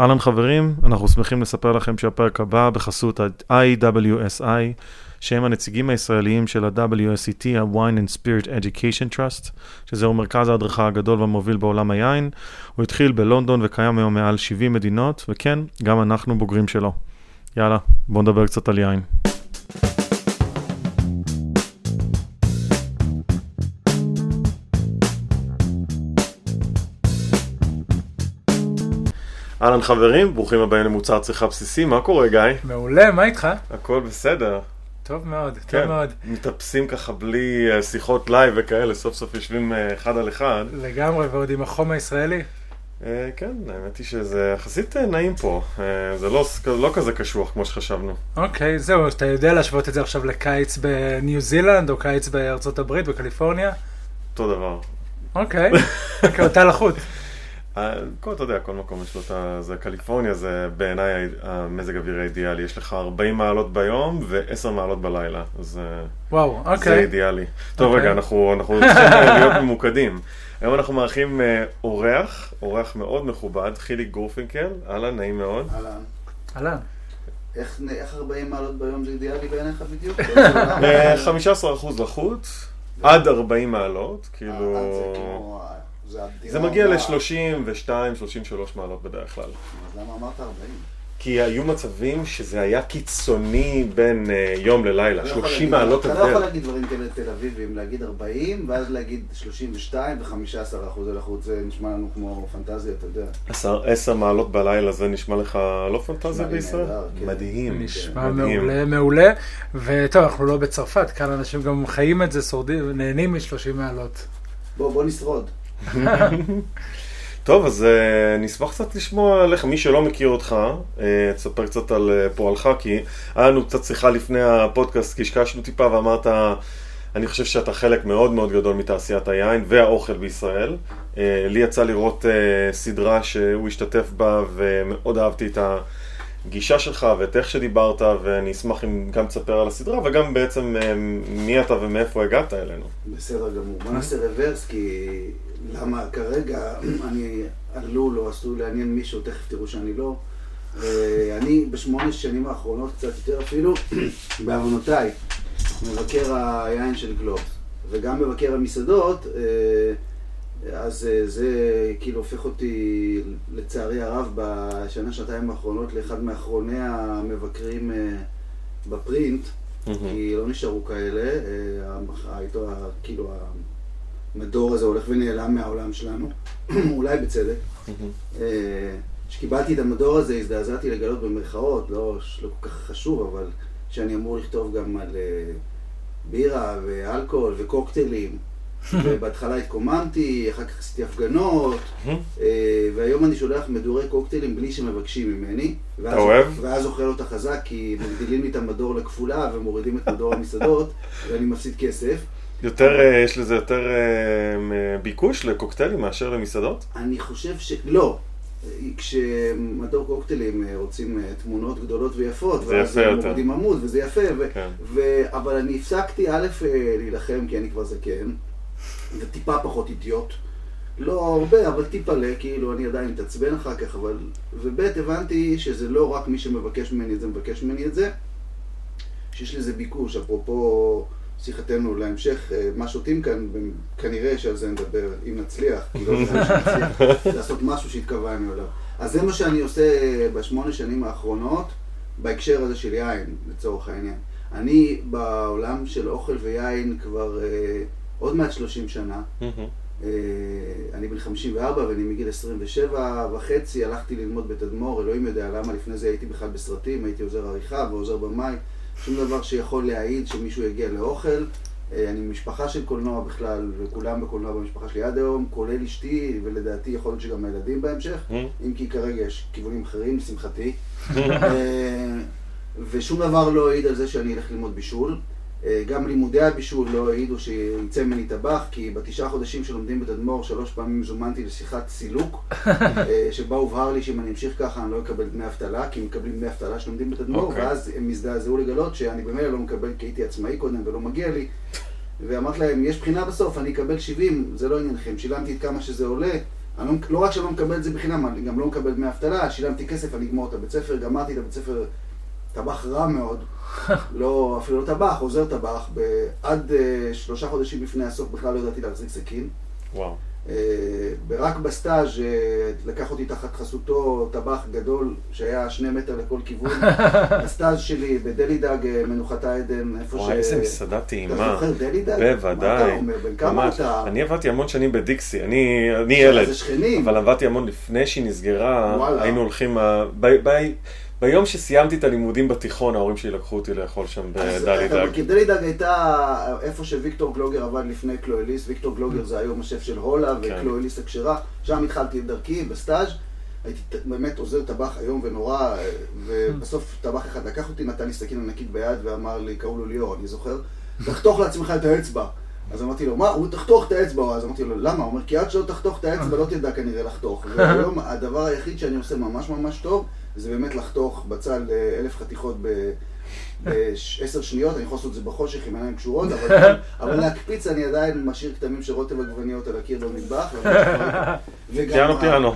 אהלן חברים, אנחנו שמחים לספר לכם שהפרק הבא בחסות ה-IWSI, שהם הנציגים הישראליים של ה-WSET, ה-Wine and Spirit Education Trust, שזהו מרכז ההדרכה הגדול והמוביל בעולם היין. הוא התחיל בלונדון וקיים היום מעל 70 מדינות, וכן, גם אנחנו בוגרים שלו. יאללה, בואו נדבר קצת על יין. אהלן חברים, ברוכים הבאים למוצר צריכה בסיסי, מה קורה גיא? מעולה, מה איתך? הכל בסדר. טוב מאוד, כן. טוב מאוד. מטפסים ככה בלי שיחות לייב וכאלה, סוף סוף יושבים אחד על אחד. לגמרי, ועוד עם החום הישראלי. כן, האמת היא שזה יחסית נעים פה, זה לא כזה קשוח כמו שחשבנו. אוקיי, זהו, אתה יודע להשוות את זה עכשיו לקיץ בניו זילנד או קיץ בארצות הברית, בקליפורניה? אותו דבר. אוקיי, כאותה לחוט. אתה יודע, כל מקום יש לו זה קליפורניה, זה בעיניי המזג אוויר האידיאלי. יש לך 40 מעלות ביום ו10 מעלות בלילה. וואו, אוקיי. זה אידיאלי. טוב, רגע, אנחנו צריכים להיות ממוקדים. היום אנחנו מארחים אורח מאוד מכובד, חיליק גורפינקל. אהלן, נעים מאוד. אהלן. איך 40 מעלות ביום זה אידיאלי בעיניך בדיוק? 15% לחוט, עד 40 מעלות, כאילו... זה מגיע ל-32-33 מעלות בדרך כלל. אז למה אמרת 40? כי היו מצבים שזה היה קיצוני בין יום ללילה, 30 מעלות הבדל. אתה לא יכול להגיד דברים כאלה תל אביבים, להגיד 40 ואז להגיד 32 ו-15% על החוץ, זה נשמע לנו כמו פנטזיה, אתה יודע. 10 מעלות בלילה זה נשמע לך לא פנטזיה בישראל? מדהים. נשמע מעולה, מעולה. וטוב, אנחנו לא בצרפת, כאן אנשים גם חיים את זה, שורדים, נהנים מ-30 מעלות. בוא נשרוד. טוב, אז נשמח קצת לשמוע עליך, מי שלא מכיר אותך, תספר קצת על פועלך, כי היה לנו קצת שיחה לפני הפודקאסט, כי השקשנו טיפה ואמרת, אני חושב שאתה חלק מאוד מאוד גדול מתעשיית היין והאוכל בישראל. לי יצא לראות סדרה שהוא השתתף בה ומאוד אהבתי את הגישה שלך ואת איך שדיברת, ואני אשמח אם גם תספר על הסדרה וגם בעצם מי אתה ומאיפה הגעת אלינו. בסדר גמור, בוא נעשה רוורס כי... למה כרגע אני עלול או עשוי לעניין מישהו, תכף תראו שאני לא. אני ב8 שנים האחרונות, קצת יותר אפילו, בעוונותיי, מבקר היין של גלובס, וגם מבקר המסעדות, אז זה כאילו הופך אותי, לצערי הרב, בשנה-שנתיים האחרונות, לאחד מאחרוני המבקרים בפרינט, כי לא נשארו כאלה, כאילו... המדור הזה הולך ונעלם מהעולם שלנו, אולי בצדק. כשקיבלתי את המדור הזה, הזדעזעתי לגלות במרכאות, לא כל כך חשוב, אבל שאני אמור לכתוב גם על בירה ואלכוהול וקוקטיילים. ובהתחלה התקוממתי, אחר כך עשיתי הפגנות, והיום אני שולח מדורי קוקטיילים בלי שמבקשים ממני. אתה אוהב? ואז אוכל אותה חזק, כי מגדילים לי את המדור לכפולה ומורידים את מדור המסעדות, ואני מפסיד כסף. יש לזה יותר ביקוש לקוקטיילים מאשר למסעדות? אני חושב שלא. כשמדור קוקטיילים רוצים תמונות גדולות ויפות, ואז הם מורדים עמוד, וזה יפה. אבל אני הפסקתי א' להילחם, כי אני כבר זקן, וטיפה פחות אידיוט. לא הרבה, אבל טיפה כאילו אני עדיין מתעצבן אחר כך, אבל... וב' הבנתי שזה לא רק מי שמבקש ממני את זה, מבקש ממני את זה, שיש לזה ביקוש, אפרופו... שיחתנו להמשך, מה שותים כאן, כנראה שעל זה נדבר, אם נצליח, כי לא זה נצליח, לעשות משהו שהתכוונו עליו. אז זה מה שאני עושה ב8 שנים האחרונות, בהקשר הזה של יין, לצורך העניין. אני בעולם של אוכל ויין כבר עוד מעט 30 שנה. אני בן 54 ואני מגיל 27.5, הלכתי ללמוד בתדמור, אלוהים יודע למה, לפני זה הייתי בכלל בסרטים, הייתי עוזר עריכה ועוזר במאי. שום דבר שיכול להעיד שמישהו יגיע לאוכל. אני משפחה של קולנוע בכלל, וכולם בקולנוע במשפחה שלי עד היום, כולל אשתי, ולדעתי יכול להיות שגם הילדים בהמשך, אם כי כרגע יש כיוונים אחרים, שמחתי. ושום דבר לא העיד על זה שאני אלך ללמוד בישול. גם לימודי הבישול לא העידו שיצא מני טבח, כי ב9 חודשים שלומדים בתדמור 3 פעמים זומנתי לשיחת סילוק, שבה הובהר לי שאם אני אמשיך ככה אני לא אקבל דמי אבטלה, כי מקבלים דמי אבטלה שלומדים בתדמור, ואז הם הזדעזעו לגלות שאני במילא לא מקבל, כי הייתי עצמאי קודם ולא מגיע לי, ואמרתי להם, יש בחינה בסוף, אני אקבל 70, זה לא עניינכם, שילמתי את כמה שזה עולה, לא רק שאני לא מקבל את זה בחינם, אני גם לא מקבל דמי אבטלה, שילמתי כסף, אני אגמור את הבית ספר, גמרתי את הבית ספר, טבח רע מאוד, לא, אפילו לא טבח, עוזר טבח, עד 3 חודשים לפני הסוף בכלל לא ידעתי להחזיק סכין. וואו. רק בסטאז' לקח אותי תחת חסותו טבח גדול שהיה 2 מטר לכל כיוון. הסטאז' שלי בדלי דג מנוחת עדן, איפה ש... וואי, איזה מסעדה טעימה. אתה זוכר דלי דג? בוודאי. מה אתה אומר? בין כמה אתה... אני עבדתי המון שנים בדיקסי, אני ילד. זה שכנים. אבל עבדתי המון לפני שהיא נסגרה, היינו הולכים... ביום שסיימתי את הלימודים בתיכון, ההורים שלי לקחו אותי לאכול שם בדלי דג. כי דלי דג הייתה איפה שוויקטור גלוגר עבד לפני קלואליס. ויקטור גלוגר זה היום השף של הולה וקלואליס הקשרה. שם התחלתי דרכי בסטאז', הייתי באמת עוזר טבח היום ונורא, ובסוף טבח אחד לקח אותי, נתן לי סכין ענקית ביד ואמר לי, קראו לו ליאור, אני זוכר, תחתוך לעצמך את האצבע. אז אמרתי לו, מה? הוא תחתוך את האצבע. אז אמרתי לו, למה? הוא אומר, כי עד שלא תחתוך את האצבע לא תדע כנראה לחתוך. והיום הדבר היחיד שאני עושה ממש ממש טוב, זה באמת לחתוך בצל 1,000 חתיכות ב10 שניות, אני יכול לעשות את זה בחושך עם עיניים קשורות, אבל להקפיץ אני עדיין משאיר קטמים של רוטב עגבניות על הקיר במטבח. פיאנו פיאנו.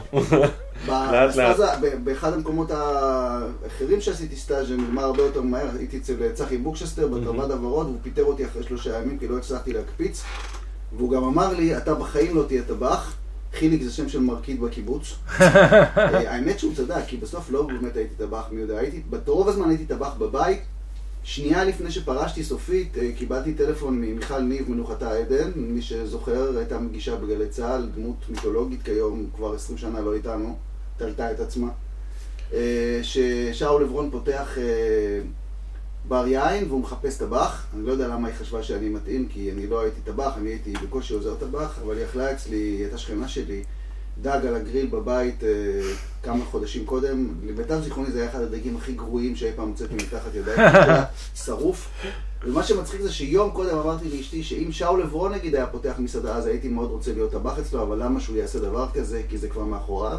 באחד המקומות האחרים שעשיתי סטאז' נגמר הרבה יותר מהר, הייתי אצל צחי בוקשסטר בקרבד הוורוד, והוא פיטר אותי אחרי 3 ימים כי לא הצלחתי להקפיץ, והוא גם אמר לי, אתה בחיים לא תהיה טבח. חיליק זה שם של מרקיד בקיבוץ. האמת שהוא צדק, כי בסוף לא באמת הייתי טבח מי יודע. ברוב הזמן הייתי טבח בבית. שנייה לפני שפרשתי סופית, קיבלתי טלפון ממיכל ניב מנוחת העדן. מי שזוכר, הייתה מגישה בגלי צהל, דמות מיתולוגית כיום, כבר 20 שנה לא איתנו, תלתה את עצמה. ששאול אברון פותח בר יין והוא מחפש טבח. אני לא יודע למה היא חשבה שאני מתאים, כי אני לא הייתי טבח, אני הייתי בקושי עוזר טבח, אבל היא אכלה אצלי, היא הייתה שכנה שלי, דג על הגריל בבית כמה חודשים קודם. לביתר זיכרוני זה היה אחד הדגים הכי גרועים שאי פעם מצאתי מתחת ידיים, היה שרוף. ומה שמצחיק זה שיום קודם אמרתי לאשתי שאם שאול אברון נגיד היה פותח מסעדה, אז הייתי מאוד רוצה להיות טבח אצלו, אבל למה שהוא יעשה דבר כזה, כי זה כבר מאחוריו.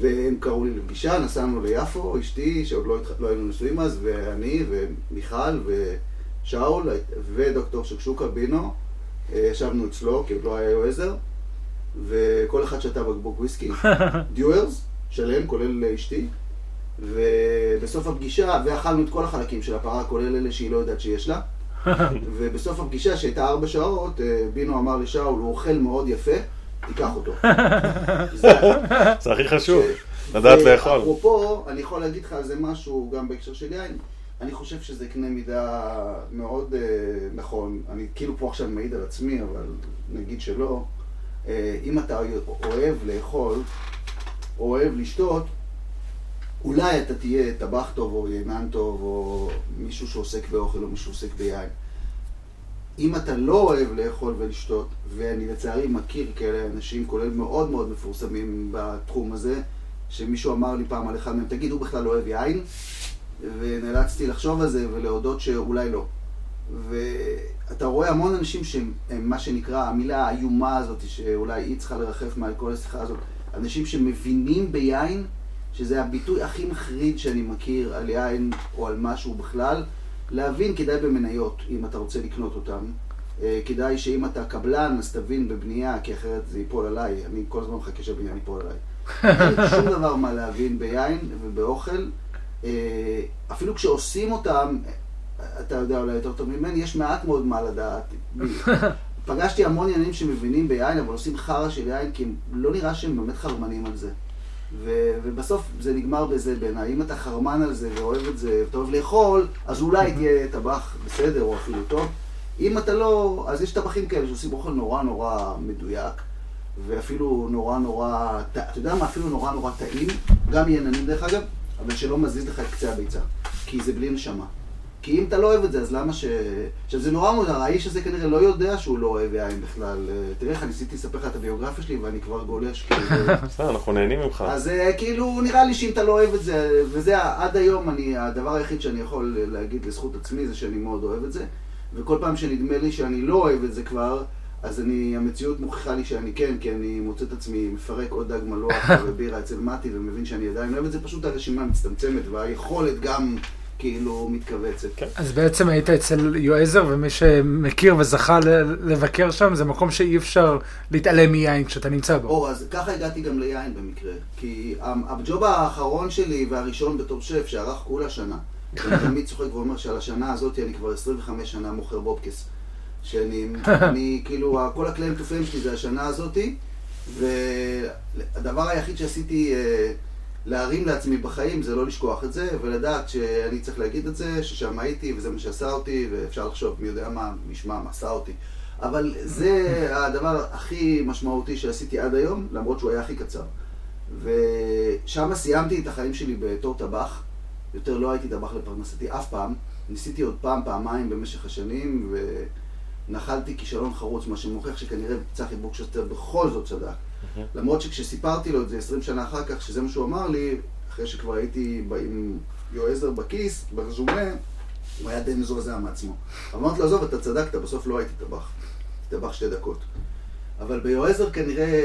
והם קראו לי לפגישה, נסענו ליפו, אשתי, שעוד לא היינו נשואים אז, ואני, ומיכל, ושאול, ודוקטור שקשוקה בינו, ישבנו אצלו, כי עוד לא היה יועזר, וכל אחד שתה בקבוק וויסקי, דיוארס, שלם, כולל אשתי, ובסוף הפגישה, ואכלנו את כל החלקים של הפרה, כולל אלה שהיא לא יודעת שיש לה, ובסוף הפגישה, שהייתה 4 שעות, בינו אמר לשאול, הוא אוכל מאוד יפה, תיקח אותו. זה הכי חשוב, לדעת לאכול. אפרופו, אני יכול להגיד לך על זה משהו גם בהקשר של יין. אני חושב שזה קנה מידה מאוד נכון. אני כאילו פה עכשיו מעיד על עצמי, אבל נגיד שלא. אם אתה אוהב לאכול, אוהב לשתות, אולי אתה תהיה טבח טוב או יינן טוב או מישהו שעוסק באוכל או מישהו שעוסק ביין. אם אתה לא אוהב לאכול ולשתות, ואני לצערי מכיר כאלה אנשים, כולל מאוד מאוד מפורסמים בתחום הזה, שמישהו אמר לי פעם על אחד מהם, תגיד, הוא בכלל לא אוהב יין, ונאלצתי לחשוב על זה ולהודות שאולי לא. ואתה רואה המון אנשים שהם, מה שנקרא, המילה האיומה הזאת, שאולי היא צריכה לרחף מעל כל השיחה הזאת, אנשים שמבינים ביין, שזה הביטוי הכי מחריד שאני מכיר על יין או על משהו בכלל, להבין כדאי במניות, אם אתה רוצה לקנות אותם. כדאי שאם אתה קבלן, אז תבין בבנייה, כי אחרת זה ייפול עליי. אני כל הזמן מחכה שהבנייה ייפול עליי. אין שום דבר מה להבין ביין ובאוכל. אפילו כשעושים אותם, אתה יודע אולי יותר טוב ממני, יש מעט מאוד מה לדעת. פגשתי המון עניינים שמבינים ביין, אבל עושים חרא של יין, כי לא נראה שהם באמת חרמנים על זה. ובסוף זה נגמר בזה בעיניי. אם אתה חרמן על זה ואוהב את זה, אתה אוהב לאכול, אז אולי תהיה טבח בסדר או אפילו טוב. אם אתה לא, אז יש טבחים כאלה שעושים אוכל נורא נורא מדויק, ואפילו נורא נורא, אתה יודע מה, אפילו נורא נורא טעים, גם יננים דרך אגב, אבל שלא מזיז לך את קצה הביצה, כי זה בלי נשמה. כי אם אתה לא אוהב את זה, אז למה ש... עכשיו זה נורא מוזר, האיש הזה כנראה לא יודע שהוא לא אוהב יין בכלל. תראה איך, אני ניסיתי לספר לך את הביוגרפיה שלי ואני כבר גולש כאילו... בסדר, אנחנו נהנים ממך. אז כאילו נראה לי שאם אתה לא אוהב את זה, וזה עד היום הדבר היחיד שאני יכול להגיד לזכות עצמי זה שאני מאוד אוהב את זה. וכל פעם שנדמה לי שאני לא אוהב את זה כבר, אז המציאות מוכיחה לי שאני כן, כי אני מוצא את עצמי מפרק עוד דג מלוח ובירה אצל מתי ומבין שאני עדיין אוהב את זה. פשוט הרשימה מצטמצמת והיכולת גם כאילו מתכווצת. אז בעצם היית אצל יועזר, ומי שמכיר וזכה לבקר שם, זה מקום שאי אפשר להתעלם מיין כשאתה נמצא בו. או, אז ככה הגעתי גם ליין במקרה, כי הג'וב האחרון שלי והראשון בתור שף שערך כולה שנה, אני תמיד צוחק ואומר שעל השנה הזאת אני כבר 25 שנה מוכר בובקס, שאני כאילו, כל הקליים תופעים שלי זה השנה הזאת, והדבר היחיד שעשיתי להרים לעצמי בחיים זה לא לשכוח את זה, ולדעת שאני צריך להגיד את זה, ששם הייתי וזה מה שעשה אותי, ואפשר לחשוב מי יודע מה, משמע, מה עשה אותי. אבל זה הדבר הכי משמעותי שעשיתי עד היום, למרות שהוא היה הכי קצר. ושם סיימתי את החיים שלי בתור טבח, יותר לא הייתי טבח לפרנסתי אף פעם, ניסיתי עוד פעמיים במשך השנים, ונחלתי כישלון חרוץ, מה שמוכיח שכנראה צחי בוקשסטר בכל זאת צדק. למרות שכשסיפרתי לו את זה 20 שנה אחר כך, שזה מה שהוא אמר לי, אחרי שכבר הייתי עם יועזר בכיס, ברזומה, הוא היה די מזועזע מעצמו. אמרת לו, עזוב, אתה צדקת, בסוף לא הייתי טבח. טבח 2 דקות. אבל ביועזר כנראה,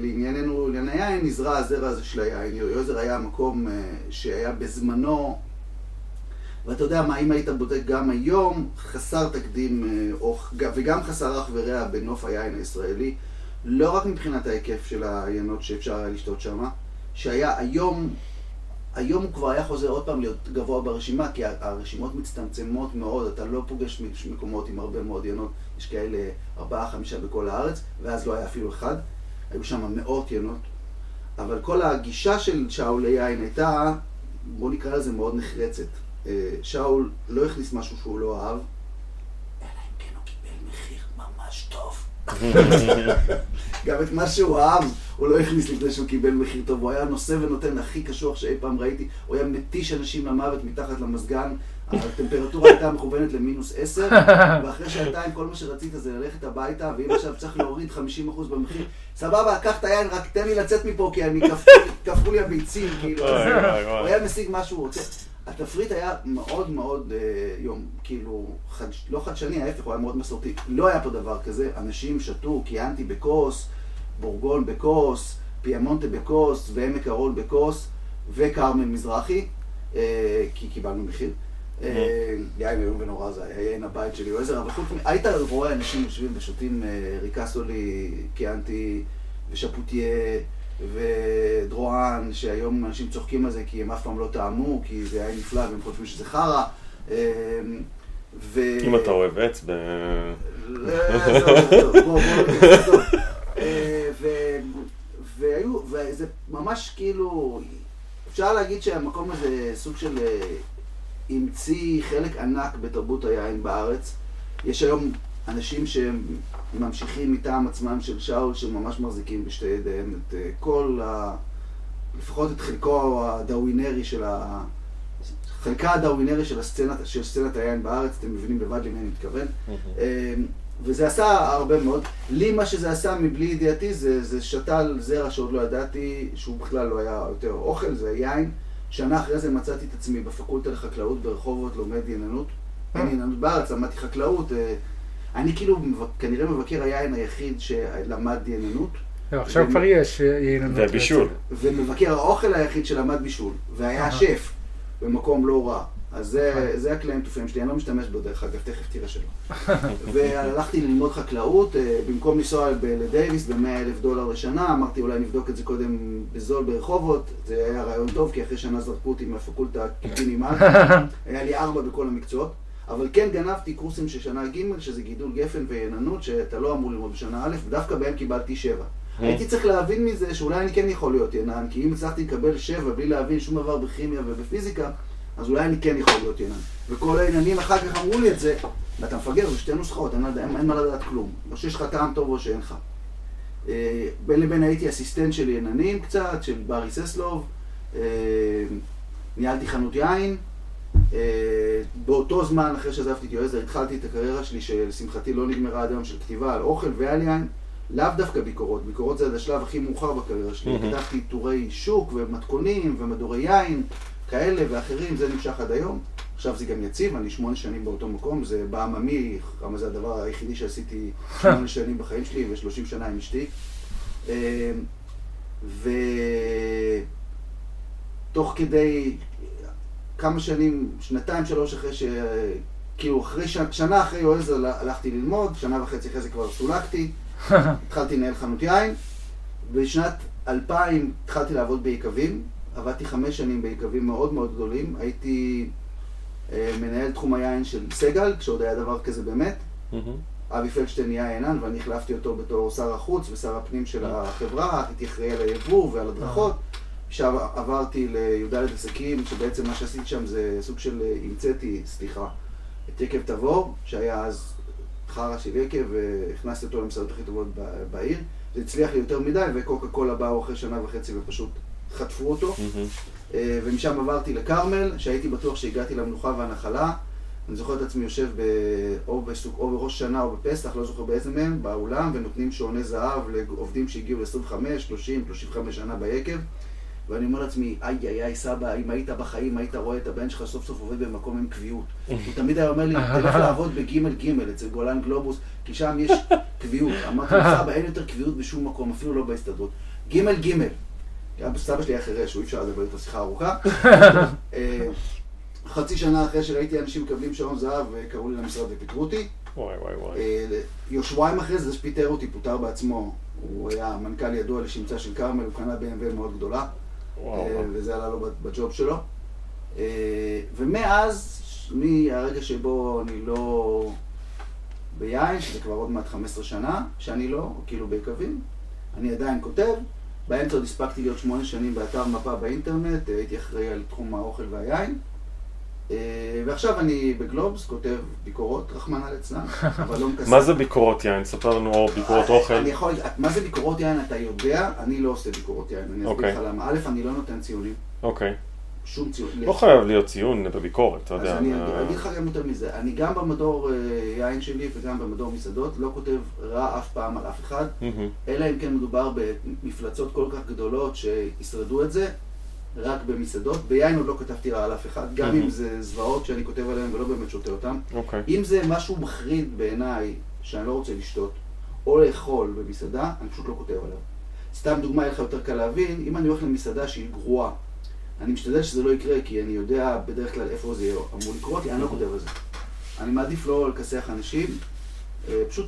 לענייננו, לעניין היין, נזרע הזרע הזה של היין. יועזר היה המקום שהיה בזמנו, ואתה יודע מה, אם היית בודק גם היום, חסר תקדים, וגם חסר אח ורע בנוף היין הישראלי, לא רק מבחינת ההיקף של העיינות שאפשר היה לשתות שם, שהיה היום הוא כבר היה חוזר עוד פעם להיות גבוה ברשימה, כי הרשימות מצטמצמות מאוד, אתה לא פוגש מקומות עם הרבה מאוד עיינות, יש כאלה 4-5 בכל הארץ, ואז לא היה אפילו אחד, היו שם מאות עיינות, אבל כל הגישה של שאול ליין הייתה, בוא נקרא לזה מאוד נחרצת. שאול לא הכניס משהו שהוא לא אהב, אלא אם כן הוא קיבל מחיר ממש טוב. גם את מה שהוא אהב, הוא לא הכניס לפני שהוא קיבל מחיר טוב, הוא היה נושא ונותן הכי קשוח שאי פעם ראיתי, הוא היה מתיש אנשים למוות מתחת למזגן, הטמפרטורה הייתה מכוונת ל-10, ואחרי שעתיים כל מה שרצית זה ללכת הביתה, ואם עכשיו צריך להוריד 50% במחיר, סבבה, קח את היין, רק תן לי לצאת מפה, כי אני קפקו לי הביצים, כאילו, הוא היה משיג מה שהוא רוצה. התפריט היה מאוד מאוד יום, כאילו, לא חדשני, ההפך, הוא היה מאוד מסורתי. לא היה פה דבר כזה, אנשים שתו, קיאנטי בקוס, בורגון בקוס, פיאמונטה בקוס, ועמק הרול בקוס, וקרמל מזרחי, כי קיבלנו מחיר. יין היום ונורא זה היה יין הבית שלי, יועזר, אבל חוץ היית רואה אנשים יושבים ושותים ריקסולי, קיאנטי ושפוטיה, ודרואן, שהיום אנשים צוחקים על זה כי הם אף פעם לא טעמו, כי זה היה נפלא והם חושבים שזה חרא. אם אתה אוהב עץ ב... לא, טוב, בואו. וזה ממש כאילו... אפשר להגיד שהמקום הזה סוג של המציא חלק ענק בתרבות היין בארץ. יש היום אנשים שהם... ממשיכים מטעם עצמם של שאול, שממש מחזיקים בשתי ידיהם את כל ה... לפחות את חלקו הדאווינרי של ה... חלקה הדאווינרי של סצנת היין בארץ, אתם מבינים לבד למי אני מתכוון. וזה עשה הרבה מאוד. לי מה שזה עשה מבלי ידיעתי זה שתל זרע שעוד לא ידעתי, שהוא בכלל לא היה יותר אוכל, זה יין. שנה אחרי זה מצאתי את עצמי בפקולטה לחקלאות ברחובות, לומד עיננות. אין עיננות בארץ, למדתי חקלאות. אני כאילו כנראה מבקר היין היחיד שלמד עיינות. עכשיו כבר יש עיינות. ובישול. ומבקר האוכל היחיד שלמד בישול, והיה שף במקום לא רע. אז זה הקליים טופים שלי, אני לא משתמש בו דרך אגב, תכף תראה שלו. והלכתי ללמוד חקלאות, במקום לנסוע לדייביס ב$100,000 לשנה, אמרתי אולי נבדוק את זה קודם בזול ברחובות, זה היה רעיון טוב, כי אחרי שנה זרקו אותי מהפקולטה קיפינימאל, היה לי 4 בכל המקצועות. אבל כן גנבתי קורסים של שנה ג' שזה גידול גפן ועיננות שאתה לא אמור ללמוד בשנה א', ודווקא בהם קיבלתי 7. הייתי צריך להבין מזה שאולי אני כן יכול להיות עינן, כי אם הצלחתי לקבל 7 בלי להבין שום דבר בכימיה ובפיזיקה, אז אולי אני כן יכול להיות עינן. וכל העיננים אחר כך אמרו לי את זה, ואתה מפגר, זה שתי נוסחאות, אין מה לדעת כלום. או שיש לך טעם טוב או שאין לך. בין לבין הייתי אסיסטנט של עיננים קצת, של ברי ססלוב, ניהלתי חנות יין, באותו זמן, אחרי שעזבתי את יועזר, התחלתי את הקריירה שלי שלשמחתי לא נגמרה עד היום של כתיבה על אוכל ועל יין, לאו דווקא ביקורות. ביקורות זה עד השלב הכי מאוחר בקריירה שלי. כתבתי טורי שוק ומתכונים ומדורי יין, כאלה ואחרים, זה נמשך עד היום. עכשיו זה גם יציב, אני 8 שנים באותו מקום, זה בעממי, כמה זה הדבר היחידי שעשיתי 8 שנים בחיים שלי ו30 שנה עם אשתי. תוך כדי... כמה שנים, שנתיים, שלוש אחרי ש... כאילו אחרי שנה אחרי יועזר הלכתי ללמוד, שנה וחצי אחרי זה כבר סולקתי, התחלתי לנהל חנות יין. בשנת 2000 התחלתי לעבוד ביקבים, עבדתי 5 שנים ביקבים מאוד מאוד גדולים, הייתי מנהל תחום היין של סגל, כשעוד היה דבר כזה באמת. אבי פלדשטיין נהיה עינן ואני החלפתי אותו בתור שר החוץ ושר הפנים של החברה, הייתי אחראי על היבוא ועל הדרכות. עכשיו עברתי לי"ד עסקים, שבעצם מה שעשיתי שם זה סוג של המצאתי, סליחה, את יקב תבור, שהיה אז חרא של יקב, והכנסתי אותו למסעדות הכי טובות בעיר. זה הצליח לי יותר מדי, וקוקה קולה באו אחרי 1.5 שנה ופשוט חטפו אותו. ומשם עברתי לקרמל, שהייתי בטוח שהגעתי למנוחה והנחלה. אני זוכר את עצמי יושב או בראש שנה או בפסח, לא זוכר באיזה מהם, באולם, ונותנים שעוני זהב לעובדים שהגיעו ל-25, 30, 35 שנה ביקב. ואני אומר לעצמי, איי איי איי סבא, אם היית בחיים, היית רואה את הבן שלך סוף סוף עובד במקום עם קביעות. הוא תמיד היה אומר לי, תלך לעבוד בגימל גימל, אצל גולן גלובוס, כי שם יש קביעות. אמרתי לו, סבא, אין יותר קביעות בשום מקום, אפילו לא בהסתדרות. גימל גימל. סבא שלי היה חירש, הוא אי אפשר לדבר איתו שיחה ארוכה. 0.5 שנה אחרי שראיתי אנשים מקבלים שעון זהב, קראו לי למשרד ופיטרו אותי. יושביים אחרי זה שפיטר אותי, פוטר בעצמו. הוא היה מנכ"ל ידוע לשמצה של קרמל, הוא קנה BMW מאוד גדולה. וזה עלה לו בג'וב שלו. ומאז, מהרגע שבו אני לא ביין, שזה כבר עוד מעט 15 שנה, שאני לא, כאילו ביקבים, אני עדיין כותב. באמצע עוד הספקתי להיות 8 שנים באתר מפה באינטרנט, הייתי אחראי על תחום האוכל והיין. ועכשיו אני בגלובס, כותב ביקורות, רחמנא ליצלן, אבל לא מקסם. מה זה ביקורות יין? ספר לנו או ביקורות אוכל. מה זה ביקורות יין? אתה יודע, אני לא עושה ביקורות יין, אני אסביר לך למה. א', אני לא נותן ציונים. אוקיי. שום ציון. לא חייב להיות ציון בביקורת, אתה יודע. אז אני אגיד לך גם יותר מזה. אני גם במדור יין שלי וגם במדור מסעדות לא כותב רע אף פעם על אף אחד, אלא אם כן מדובר במפלצות כל כך גדולות שישרדו את זה. רק במסעדות, ביין עוד לא כתבתי רע על אף אחד, גם אם זה זוועות שאני כותב עליהן ולא באמת שותה אותן. אם זה משהו מחריד בעיניי שאני לא רוצה לשתות או לאכול במסעדה, אני פשוט לא כותב עליו. סתם דוגמה, יהיה לך יותר קל להבין, אם אני הולך למסעדה שהיא גרועה, אני משתדל שזה לא יקרה כי אני יודע בדרך כלל איפה זה אמור לקרות, אני לא כותב על זה. אני מעדיף לא לכסח אנשים, פשוט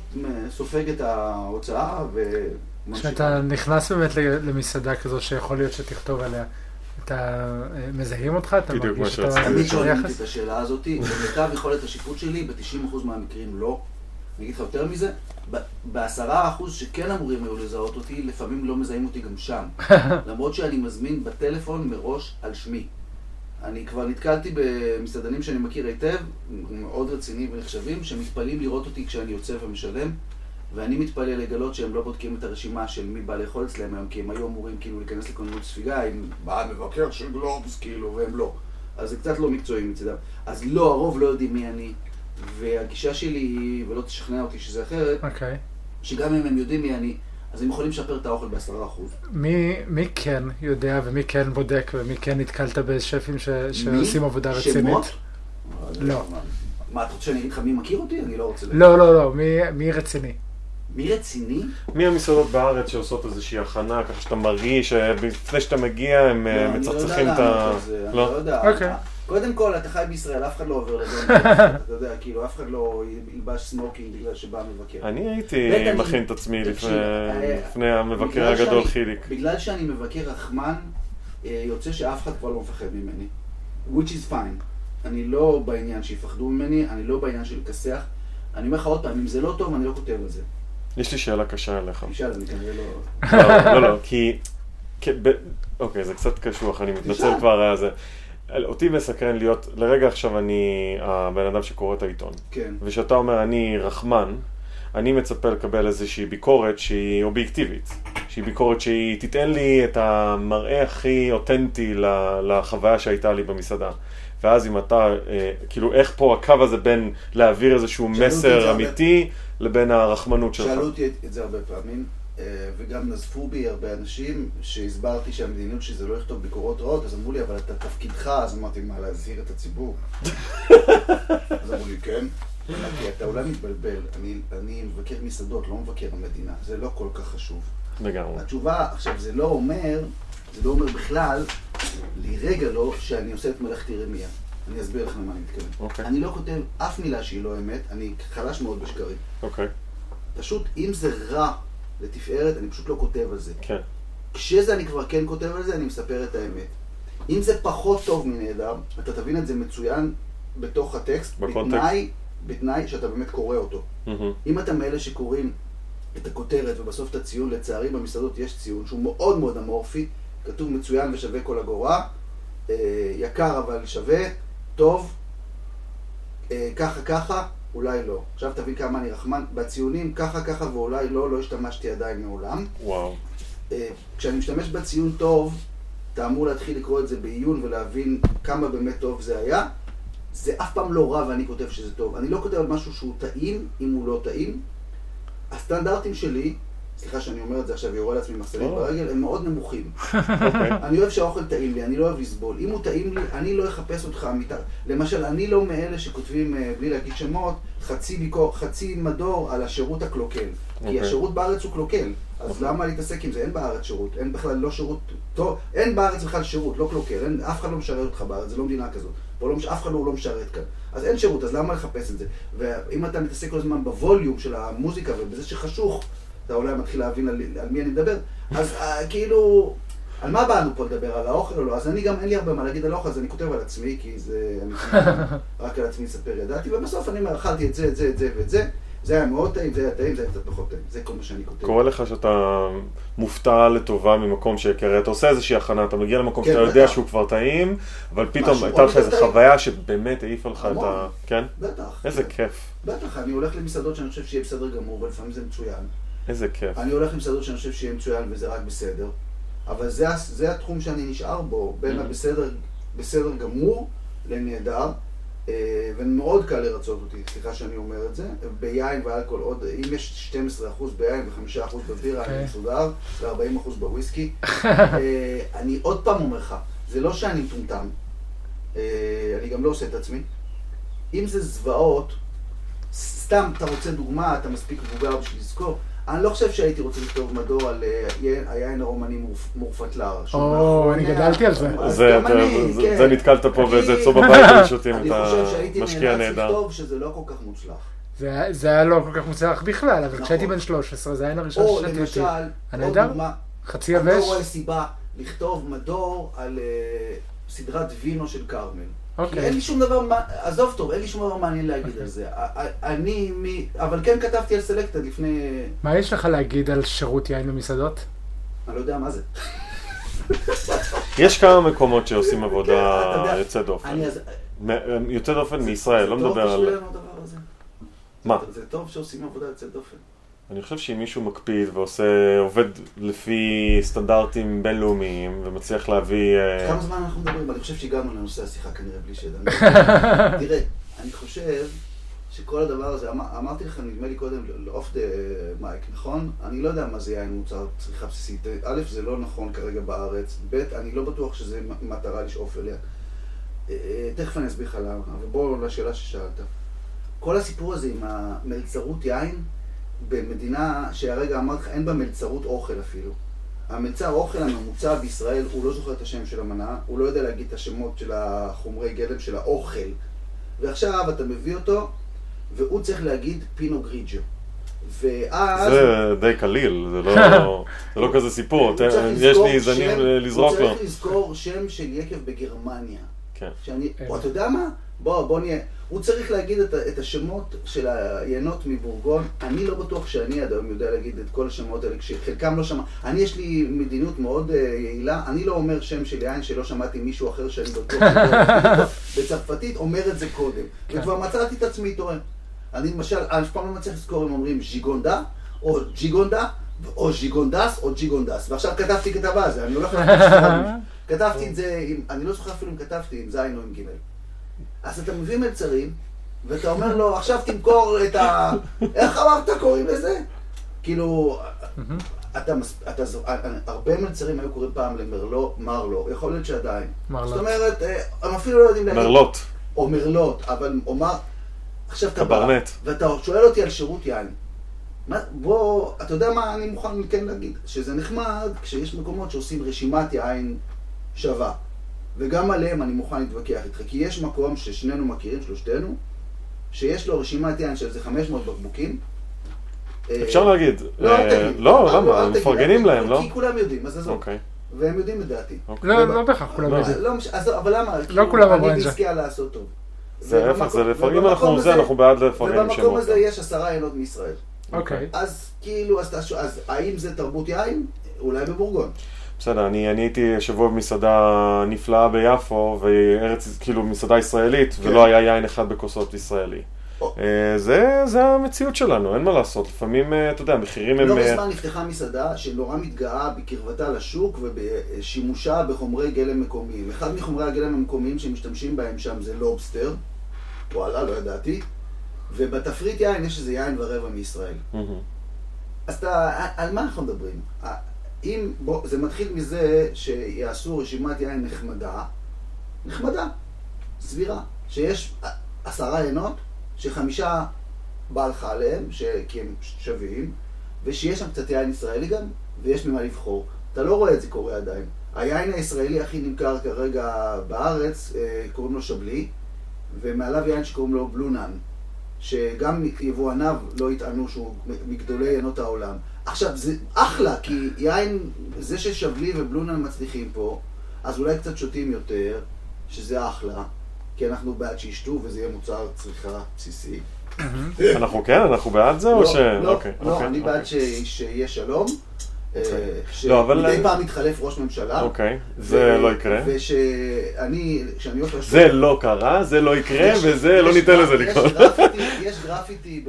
סופג את ההוצאה וממשיך. כשאתה נכנס באמת למסעדה כזו שיכול להיות שתכתוב עליה, אתה מזהים אותך? אתה מרגיש שאתה... תמיד שואלים את השאלה הזאת, במיטב יכולת השיפוט שלי, ב-90% מהמקרים לא. אני אגיד לך יותר מזה, ב-10% שכן אמורים היו לזהות אותי, לפעמים לא מזהים אותי גם שם. למרות שאני מזמין בטלפון מראש על שמי. אני כבר נתקלתי במסעדנים שאני מכיר היטב, מאוד רציניים ונחשבים, שמתפלאים לראות אותי כשאני יוצא ומשלם, ואני מתפלא לגלות שהם לא בודקים את הרשימה של מי בא לאכול אצלם היום, כי הם היו אמורים כאילו להיכנס לקוננות ספיגה, עם בא מבקר של גלובס כאילו, והם לא. אז זה קצת לא מקצועי מצדם. אז לא, הרוב לא יודעים מי אני, והגישה שלי היא, ולא תשכנע אותי שזה אחרת, שגם אם הם יודעים מי אני, אז הם יכולים לשפר את האוכל ב10%. מי כן יודע ומי כן בודק ומי כן נתקלת בשפים שעושים עבודה רצינית? שמות? לא. מה, אתה רוצה שאני אגיד לך מי מכיר אותי? אני לא רוצה... לא, מי רציני? מי רציני? מי המסעדות בארץ שעושות איזושהי הכנה, ככה שאתה מרגיש שלפני שאתה מגיע הם מצחצחים את ה... אני לא יודע. קודם כל, אתה חי בישראל, אף אחד לא עובר לדון. אתה יודע, כאילו, אף אחד לא ילבש סמוקינג בגלל שבא מבקר. אני הייתי מכין את עצמי לפני המבקר הגדול חיליק. בגלל שאני מבקר רחמן, יוצא שאף אחד כבר לא מפחד ממני. Which is fine. אני לא בעניין שיפחדו ממני, אני לא בעניין של כסח. אני אומר לך עוד פעם, אם זה לא טוב, אני לא כותב על זה. יש לי שאלה קשה אליך. תשאל, אני כנראה לא... לא, כי... אוקיי, זה קצת קשוח, אני מתנצל כבר על זה. אותי מסקרן להיות... לרגע עכשיו אני הבן אדם שקורא את העיתון. כן. ושאתה אומר, אני רחמן, אני מצפה לקבל איזושהי ביקורת שהיא אובייקטיבית. שהיא ביקורת שהיא תיתן לי את המראה הכי אותנטי לחוויה שהייתה לי במסעדה. ואז אם אתה... כאילו, איך פה הקו הזה בין להעביר איזשהו מסר אמיתי לבין הרחמנות שלך? שאלו אותי את זה הרבה פעמים, וגם נזפו בי הרבה אנשים שהסברתי שהמדיניות שזה לא יכתוב ביקורות רעות, אז אמרו לי, אבל אתה תפקידך, אז אמרתי, מה, להזהיר את הציבור? אז אמרו לי, כן. כי אתה אולי מתבלבל, אני מבקר מסעדות, לא מבקר המדינה, זה לא כל כך חשוב. לגמרי. התשובה, עכשיו, זה לא אומר בכלל, לרגע לא, שאני עושה את מלאכתי רמיה. אני אסביר לך למה אני מתכוון. אני לא כותב אף מילה שהיא לא אמת, אני חלש מאוד בשקרים. פשוט אם זה רע לתפארת, אני פשוט לא כותב על זה. כשזה אני כבר כן כותב על זה, אני מספר את האמת. אם זה פחות טוב מנהדר, אתה תבין את זה מצוין בתוך הטקסט, בתנאי שאתה באמת קורא אותו. אם אתה מאלה שקוראים את הכותרת ובסוף את הציון, לצערי במסעדות יש ציון שהוא מאוד מאוד אמורפי, כתוב מצוין ושווה כל אגורה, יקר אבל שווה, טוב, ככה ככה, אולי לא. עכשיו תבין כמה אני רחמן, בציונים ככה ככה ואולי לא, לא השתמשתי עדיין מעולם. וואו. כשאני משתמש בציון טוב, אתה אמור להתחיל לקרוא את זה בעיון ולהבין כמה באמת טוב זה היה. זה אף פעם לא רע ואני כותב שזה טוב. אני לא כותב על משהו שהוא טעים, אם הוא לא טעים. הסטנדרטים שלי, סליחה שאני אומר את זה עכשיו, יורה לעצמי מחסנית ברגל, הם מאוד נמוכים. אני אוהב שהאוכל טעים לי, אני לא אוהב לסבול. אם הוא טעים לי, אני לא אחפש אותך. למשל, אני לא מאלה שכותבים, בלי להגיד שמות, חצי מדור על השירות הקלוקל. כי השירות בארץ הוא קלוקל. אז למה להתעסק עם זה? אין בארץ שירות, אין בכלל לא שירות טוב, אין בארץ בכלל שירות, לא קלוקל, אין, אף אחד לא משרת אותך בארץ, זה לא מדינה כזאת, אף אחד לא משרת כאן, אז אין שירות, אז למה לחפש את זה? ואם אתה מתעסק כל הזמן בווליום של המוזיקה ובזה שחשוך, אתה אולי מתחיל להבין על מי אני מדבר, אז כאילו, על מה באנו פה לדבר, על האוכל או לא? אז אני גם אין לי הרבה מה להגיד על האוכל, אז אני כותב על עצמי, כי זה, אני רק על עצמי לספר ידעתי, ובסוף אני מאכלתי את זה, את זה, את זה ואת זה, זה היה מאוד טעים, זה היה טעים, זה היה קצת פחות טעים. זה כל מה שאני כותב. קורא לך שאתה מופתע לטובה ממקום שיקרה, אתה עושה איזושהי הכנה, אתה מגיע למקום שאתה יודע שהוא כבר טעים, אבל פתאום הייתה לך איזו חוויה שבאמת העיפה לך את ה... כן? בטח. איזה כיף. בטח, אני הולך למסעדות שאני חושב שיהיה בסדר גמור, ולפעמים זה מצוין. איזה כיף. אני הולך למסעדות שאני חושב שיהיה מצוין וזה רק בסדר, אבל זה התחום שאני נשאר בו, בין בסדר גמור לנהדר. ומאוד קל לרצות אותי, סליחה שאני אומר את זה, ביין ואלכוהול עוד, אם יש 12% ביין ו5% בבירה, אני מסודר, ו40% בוויסקי. אני עוד פעם אומר לך, זה לא שאני מטומטם, אני גם לא עושה את עצמי. אם זה זוועות, סתם אתה רוצה דוגמה, אתה מספיק מבוגר בשביל לזכור, אני לא חושב שהייתי רוצה לכתוב מדור על היין הרומני מורפטלר. או, אני גדלתי על זה. זה נתקלת פה וזה צוב הבית ולשותים את המשקיע הנהדר. אני חושב שהייתי נאלץ לכתוב שזה לא כל כך מוצלח. זה היה לא כל כך מוצלח בכלל, אבל כשהייתי בן 13, זה היה הראשון ששתתי אותי. או למשל, עוד דוגמה, אני לא רואה סיבה לכתוב מדור על סדרת וינו של קרמל. כי אין לי שום דבר, עזוב טוב, אין לי שום דבר מעניין להגיד על זה. אבל כן כתבתי על סלקטד לפני... מה יש לך להגיד על שירות יין במסעדות? אני לא יודע מה זה. יש כמה מקומות שעושים עבודה יוצא דופן. יוצא דופן מישראל, לא מדבר על... זה טוב בשבילנו הדבר הזה. מה? זה טוב שעושים עבודה יוצא דופן. אני חושב שאם מישהו מקפיד ועובד לפי סטנדרטים בינלאומיים ומצליח להביא... כמה זמן אנחנו מדברים? אני חושב שהגענו לנושא השיחה כנראה בלי שידענו. תראה, אני חושב שכל הדבר הזה, אמרתי לך, נדמה לי קודם, off the mic, נכון? אני לא יודע מה זה יין מוצר צריכה בסיסית. א', זה לא נכון כרגע בארץ. ב', אני לא בטוח שזה מטרה לשאוף אליה. תכף אני אסביר לך למה, ובואו לשאלה ששאלת. כל הסיפור הזה עם המלצרות יין, במדינה שהרגע אמרת לך, אין בה מלצרות אוכל אפילו. המלצר אוכל הממוצע בישראל, הוא לא זוכר את השם של המנה, הוא לא יודע להגיד את השמות של החומרי גלם של האוכל. ועכשיו אתה מביא אותו, והוא צריך להגיד פינו גריג'ו. ואז... זה די קליל, זה לא כזה סיפור. יש לי זנים לזרוק לו. הוא צריך לזכור שם של יקב בגרמניה. כן. אתה יודע מה? בוא נהיה. הוא צריך להגיד את השמות של היינות מבורגון. אני לא בטוח שאני עד היום יודע להגיד את כל השמות האלה, כשחלקם לא שמע. אני, יש לי מדיניות מאוד יעילה, אני לא אומר שם של יין שלא שמעתי מישהו אחר שאני בטוח בצרפתית, אומר את זה קודם. וכבר מצאתי את עצמי תורם. אני למשל, אף פעם לא מצליח לזכור אם אומרים ז'יגונדה, או ג'יגונדה, או ז'יגונדס, או ג'יגונדס. ועכשיו כתבתי כתבה על זה, אני הולך לתת כתבתי את זה, אני לא זוכר אפילו אם כתבתי עם זין או עם גימל. אז אתה מביא מלצרים, ואתה אומר לו, עכשיו תמכור את ה... איך אמרת קוראים לזה? כאילו, הרבה מלצרים היו קוראים פעם למרלו, מרלו, יכול להיות שעדיין. זאת אומרת, הם אפילו לא יודעים להגיד... מרלוט. או מרלוט, אבל אומר... עכשיו אתה בא, ואתה שואל אותי על שירות יין. בוא, אתה יודע מה אני מוכן כן להגיד? שזה נחמד כשיש מקומות שעושים רשימת יין שווה. וגם עליהם אני מוכן להתווכח איתך, כי יש מקום ששנינו מכירים, שלושתנו, שיש לו רשימת יין של 500 בקבוקים. אפשר להגיד. לא, למה? מפרגנים להם, לא? כי כולם יודעים, אז עזוב. והם יודעים לדעתי. לא בכך, כולם יודעים. אבל למה? לא כולם עברו את זה. אני דיסקיה לעשות טוב. זה הפך, זה לפרגנים אנחנו בעד לפרגנים. ובמקום הזה יש 10 ינות מישראל. אוקיי. אז כאילו, אז האם זה תרבות יין? אולי בבורגון. בסדר, אני הייתי שבוע במסעדה נפלאה ביפו, וארץ, כאילו, מסעדה ישראלית, ולא היה יין אחד בכוסות ישראלי. זה המציאות שלנו, אין מה לעשות. לפעמים, אתה יודע, המחירים הם... לא מזמן נפתחה מסעדה שנורא מתגאה בקרבתה לשוק ובשימושה בחומרי גלם מקומיים. אחד מחומרי הגלם המקומיים שמשתמשים בהם שם זה לובסטר, וואלה, לא ידעתי, ובתפריט יין יש איזה יין ורבע מישראל. אז על מה אנחנו מדברים? זה מתחיל מזה שיעשו רשימת יין נחמדה, סבירה, שיש 10 ינות, ש5 בא לך עליהם, כי הם שווים, ושיש שם קצת יין ישראלי גם, ויש ממה לבחור. אתה לא רואה את זה קורה עדיין. היין הישראלי הכי נמכר כרגע בארץ, קוראים לו שבלי, ומעליו יין שקוראים לו בלונן, שגם יבואניו לא יטענו שהוא מגדולי ינות העולם. עכשיו, זה אחלה, כי יין, זה ששבלי ובלונן מצליחים פה, אז אולי קצת שותים יותר, שזה אחלה. כי אנחנו בעד שישתו וזה יהיה מוצר צריכה בסיסי. אנחנו כן? אנחנו בעד זה או ש... לא, אני בעד שיהיה שלום, שמדי פעם מתחלף ראש ממשלה. אוקיי, זה לא יקרה. ושאני... זה לא קרה, זה לא יקרה וזה לא ניתן לזה לקרות. יש גרפיטי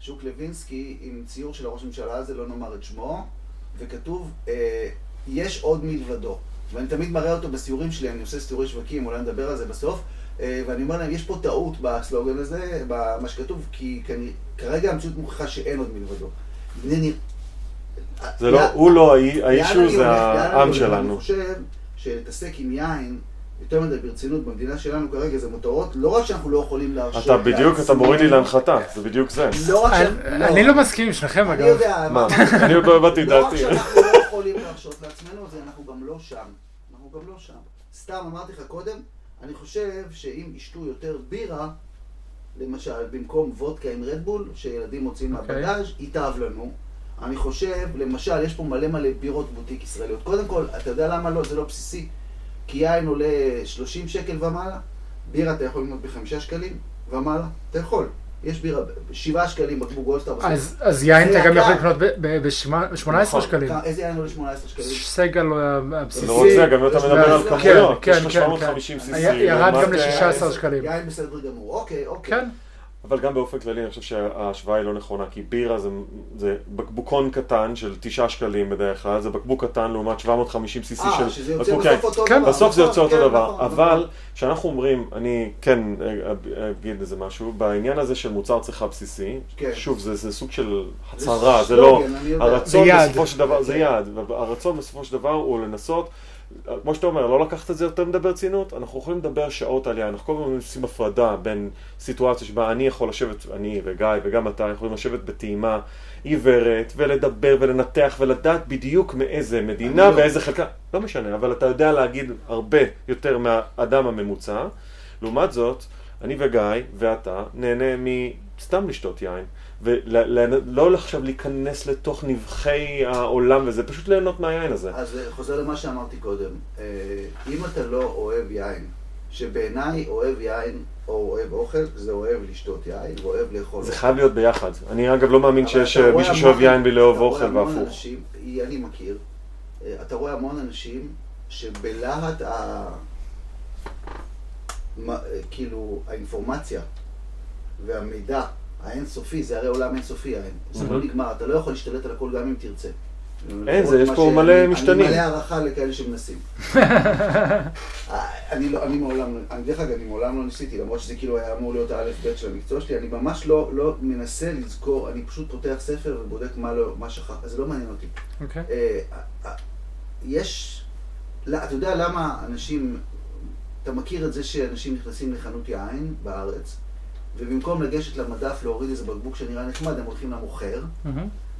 בשוק לוינסקי עם ציור של הראש ממשלה הזה, לא נאמר את שמו, וכתוב, יש עוד מלבדו. ואני תמיד מראה אותו בסיורים שלי, אני עושה סיורי שווקים, אולי נדבר על זה בסוף, ואני אומר להם, יש פה טעות בסלוגן הזה, במה שכתוב, כי כרגע המציאות מוכחה שאין עוד מלבדו. זה לא, הוא לא, האישו זה העם שלנו. אני חושב שלהתעסק עם יין, יותר מדי ברצינות במדינה שלנו כרגע, זה מותרות, לא רק שאנחנו לא יכולים להרשות... אתה בדיוק, אתה מוריד לי להנחתה, זה בדיוק זה. אני לא מסכים עם שלכם, אגב. אני יודע, מה? אני עוד לא הבאתי דעתי. יכולים להרשות לעצמנו, אז אנחנו גם לא שם. סתם אמרתי לך קודם, אני חושב שאם ישתו יותר בירה, למשל, במקום וודקה עם רדבול, שילדים מוצאים מהבגאז' יתאהב לנו. אני חושב, למשל, יש פה מלא בירות בוטיק ישראליות. קודם כל, אתה יודע למה לא, זה לא בסיסי, כי יין עולה 30 שקל ומעלה, בירה אתה יכול ללמוד ב5 שקלים ומעלה, אתה יכול. יש בירה 7 שקלים בקבוק גולדסטאר. אז יין אתה גם יכול לקנות ב-18 שקלים. איזה יין עולה 18 שקלים? סגל הבסיסי. לא רוצה, גם אתה מדבר על כמויות. יש 750 סיסי. ירד גם ל-16 שקלים. יין בסדר גמור, אוקיי. כן. אבל גם באופן כללי אני חושב שההשוואה היא לא נכונה, כי בירה זה בקבוקון קטן של 9 שקלים בדרך כלל, זה בקבוק קטן לעומת 750 סיסי של בקבוק יין. בסוף זה יוצא אותו דבר, אבל כשאנחנו אומרים, אני כן אגיד איזה משהו, בעניין הזה של מוצר צריכה בסיסי, שוב, זה סוג של הצהרה, זה לא, הרצון בסופו של דבר, זה יעד, הרצון בסופו של דבר הוא לנסות, כמו שאתה אומר, לא לקחת את זה יותר מדי ברצינות, אנחנו יכולים לדבר שעות עליה, אנחנו כל הזמן עושים הפרדה בין סיטואציה שבה אני יכול לשבת, אני וגיא וגם אתה, יכולים לשבת בטעימה עיוורת ולדבר ולנתח ולדעת בדיוק מאיזה מדינה ואיזה חלקה, לא משנה, אבל אתה יודע להגיד הרבה יותר מהאדם הממוצע, לעומת זאת, אני וגיא ואתה נהנה מסתם לשתות יין. ולא עכשיו להיכנס לתוך נבחי העולם וזה, פשוט ליהנות מהיין הזה. אז חוזר למה שאמרתי קודם, אם אתה לא אוהב יין, שבעיניי אוהב יין או אוהב אוכל, זה אוהב לשתות יין ואוהב לאכול. זה חייב להיות ביחד. אני אגב לא מאמין שיש מישהו שאוהב יין בלי אוהב אוכל והפוך. אני מכיר, אתה רואה המון אנשים שבלהט כאילו האינפורמציה והמידע האינסופי, זה הרי עולם אינסופי יין. זה לא נגמר, אתה לא יכול להשתלט על הכל גם אם תרצה. אין, יש פה מלא משתנים. אני מלא הערכה לכאלה שמנסים. אני מעולם לא ניסיתי, למרות שזה כאילו היה אמור להיות האלף-בית של המקצוע שלי, אני ממש לא מנסה לזכור, אני פשוט פותח ספר ובודק מה שכח, זה לא מעניין אותי. יש, אתה יודע למה אנשים, אתה מכיר את זה שאנשים נכנסים לחנות יין בארץ, ובמקום לגשת למדף להוריד איזה בקבוק שנראה נחמד, הם הולכים למוכר,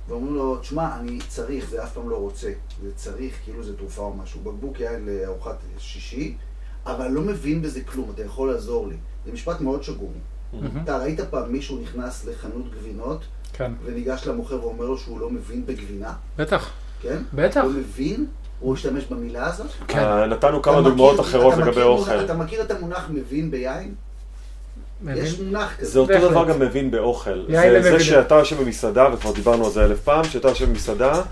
ואומרים לו, תשמע, אני צריך, זה אף פעם לא רוצה, זה צריך, כאילו זה תרופה או משהו, בקבוק יין לארוחת שישי, אבל לא מבין בזה כלום, אתה יכול לעזור לי. זה משפט מאוד שגורי. אתה ראית פעם מישהו נכנס לחנות גבינות, וניגש למוכר ואומר לו שהוא לא מבין בגבינה? בטח. כן? בטח. הוא מבין? הוא השתמש במילה הזאת? כן. נתנו כמה דוגמאות אחרות לגבי אוכל. אתה מכיר את המונח מבין ביין? יש מונח כזה. זה אותו דבר גם מבין באוכל. זה שאתה יושב במסעדה, וכבר דיברנו על זה 1,000 פעם, שאתה יושב במסעדה,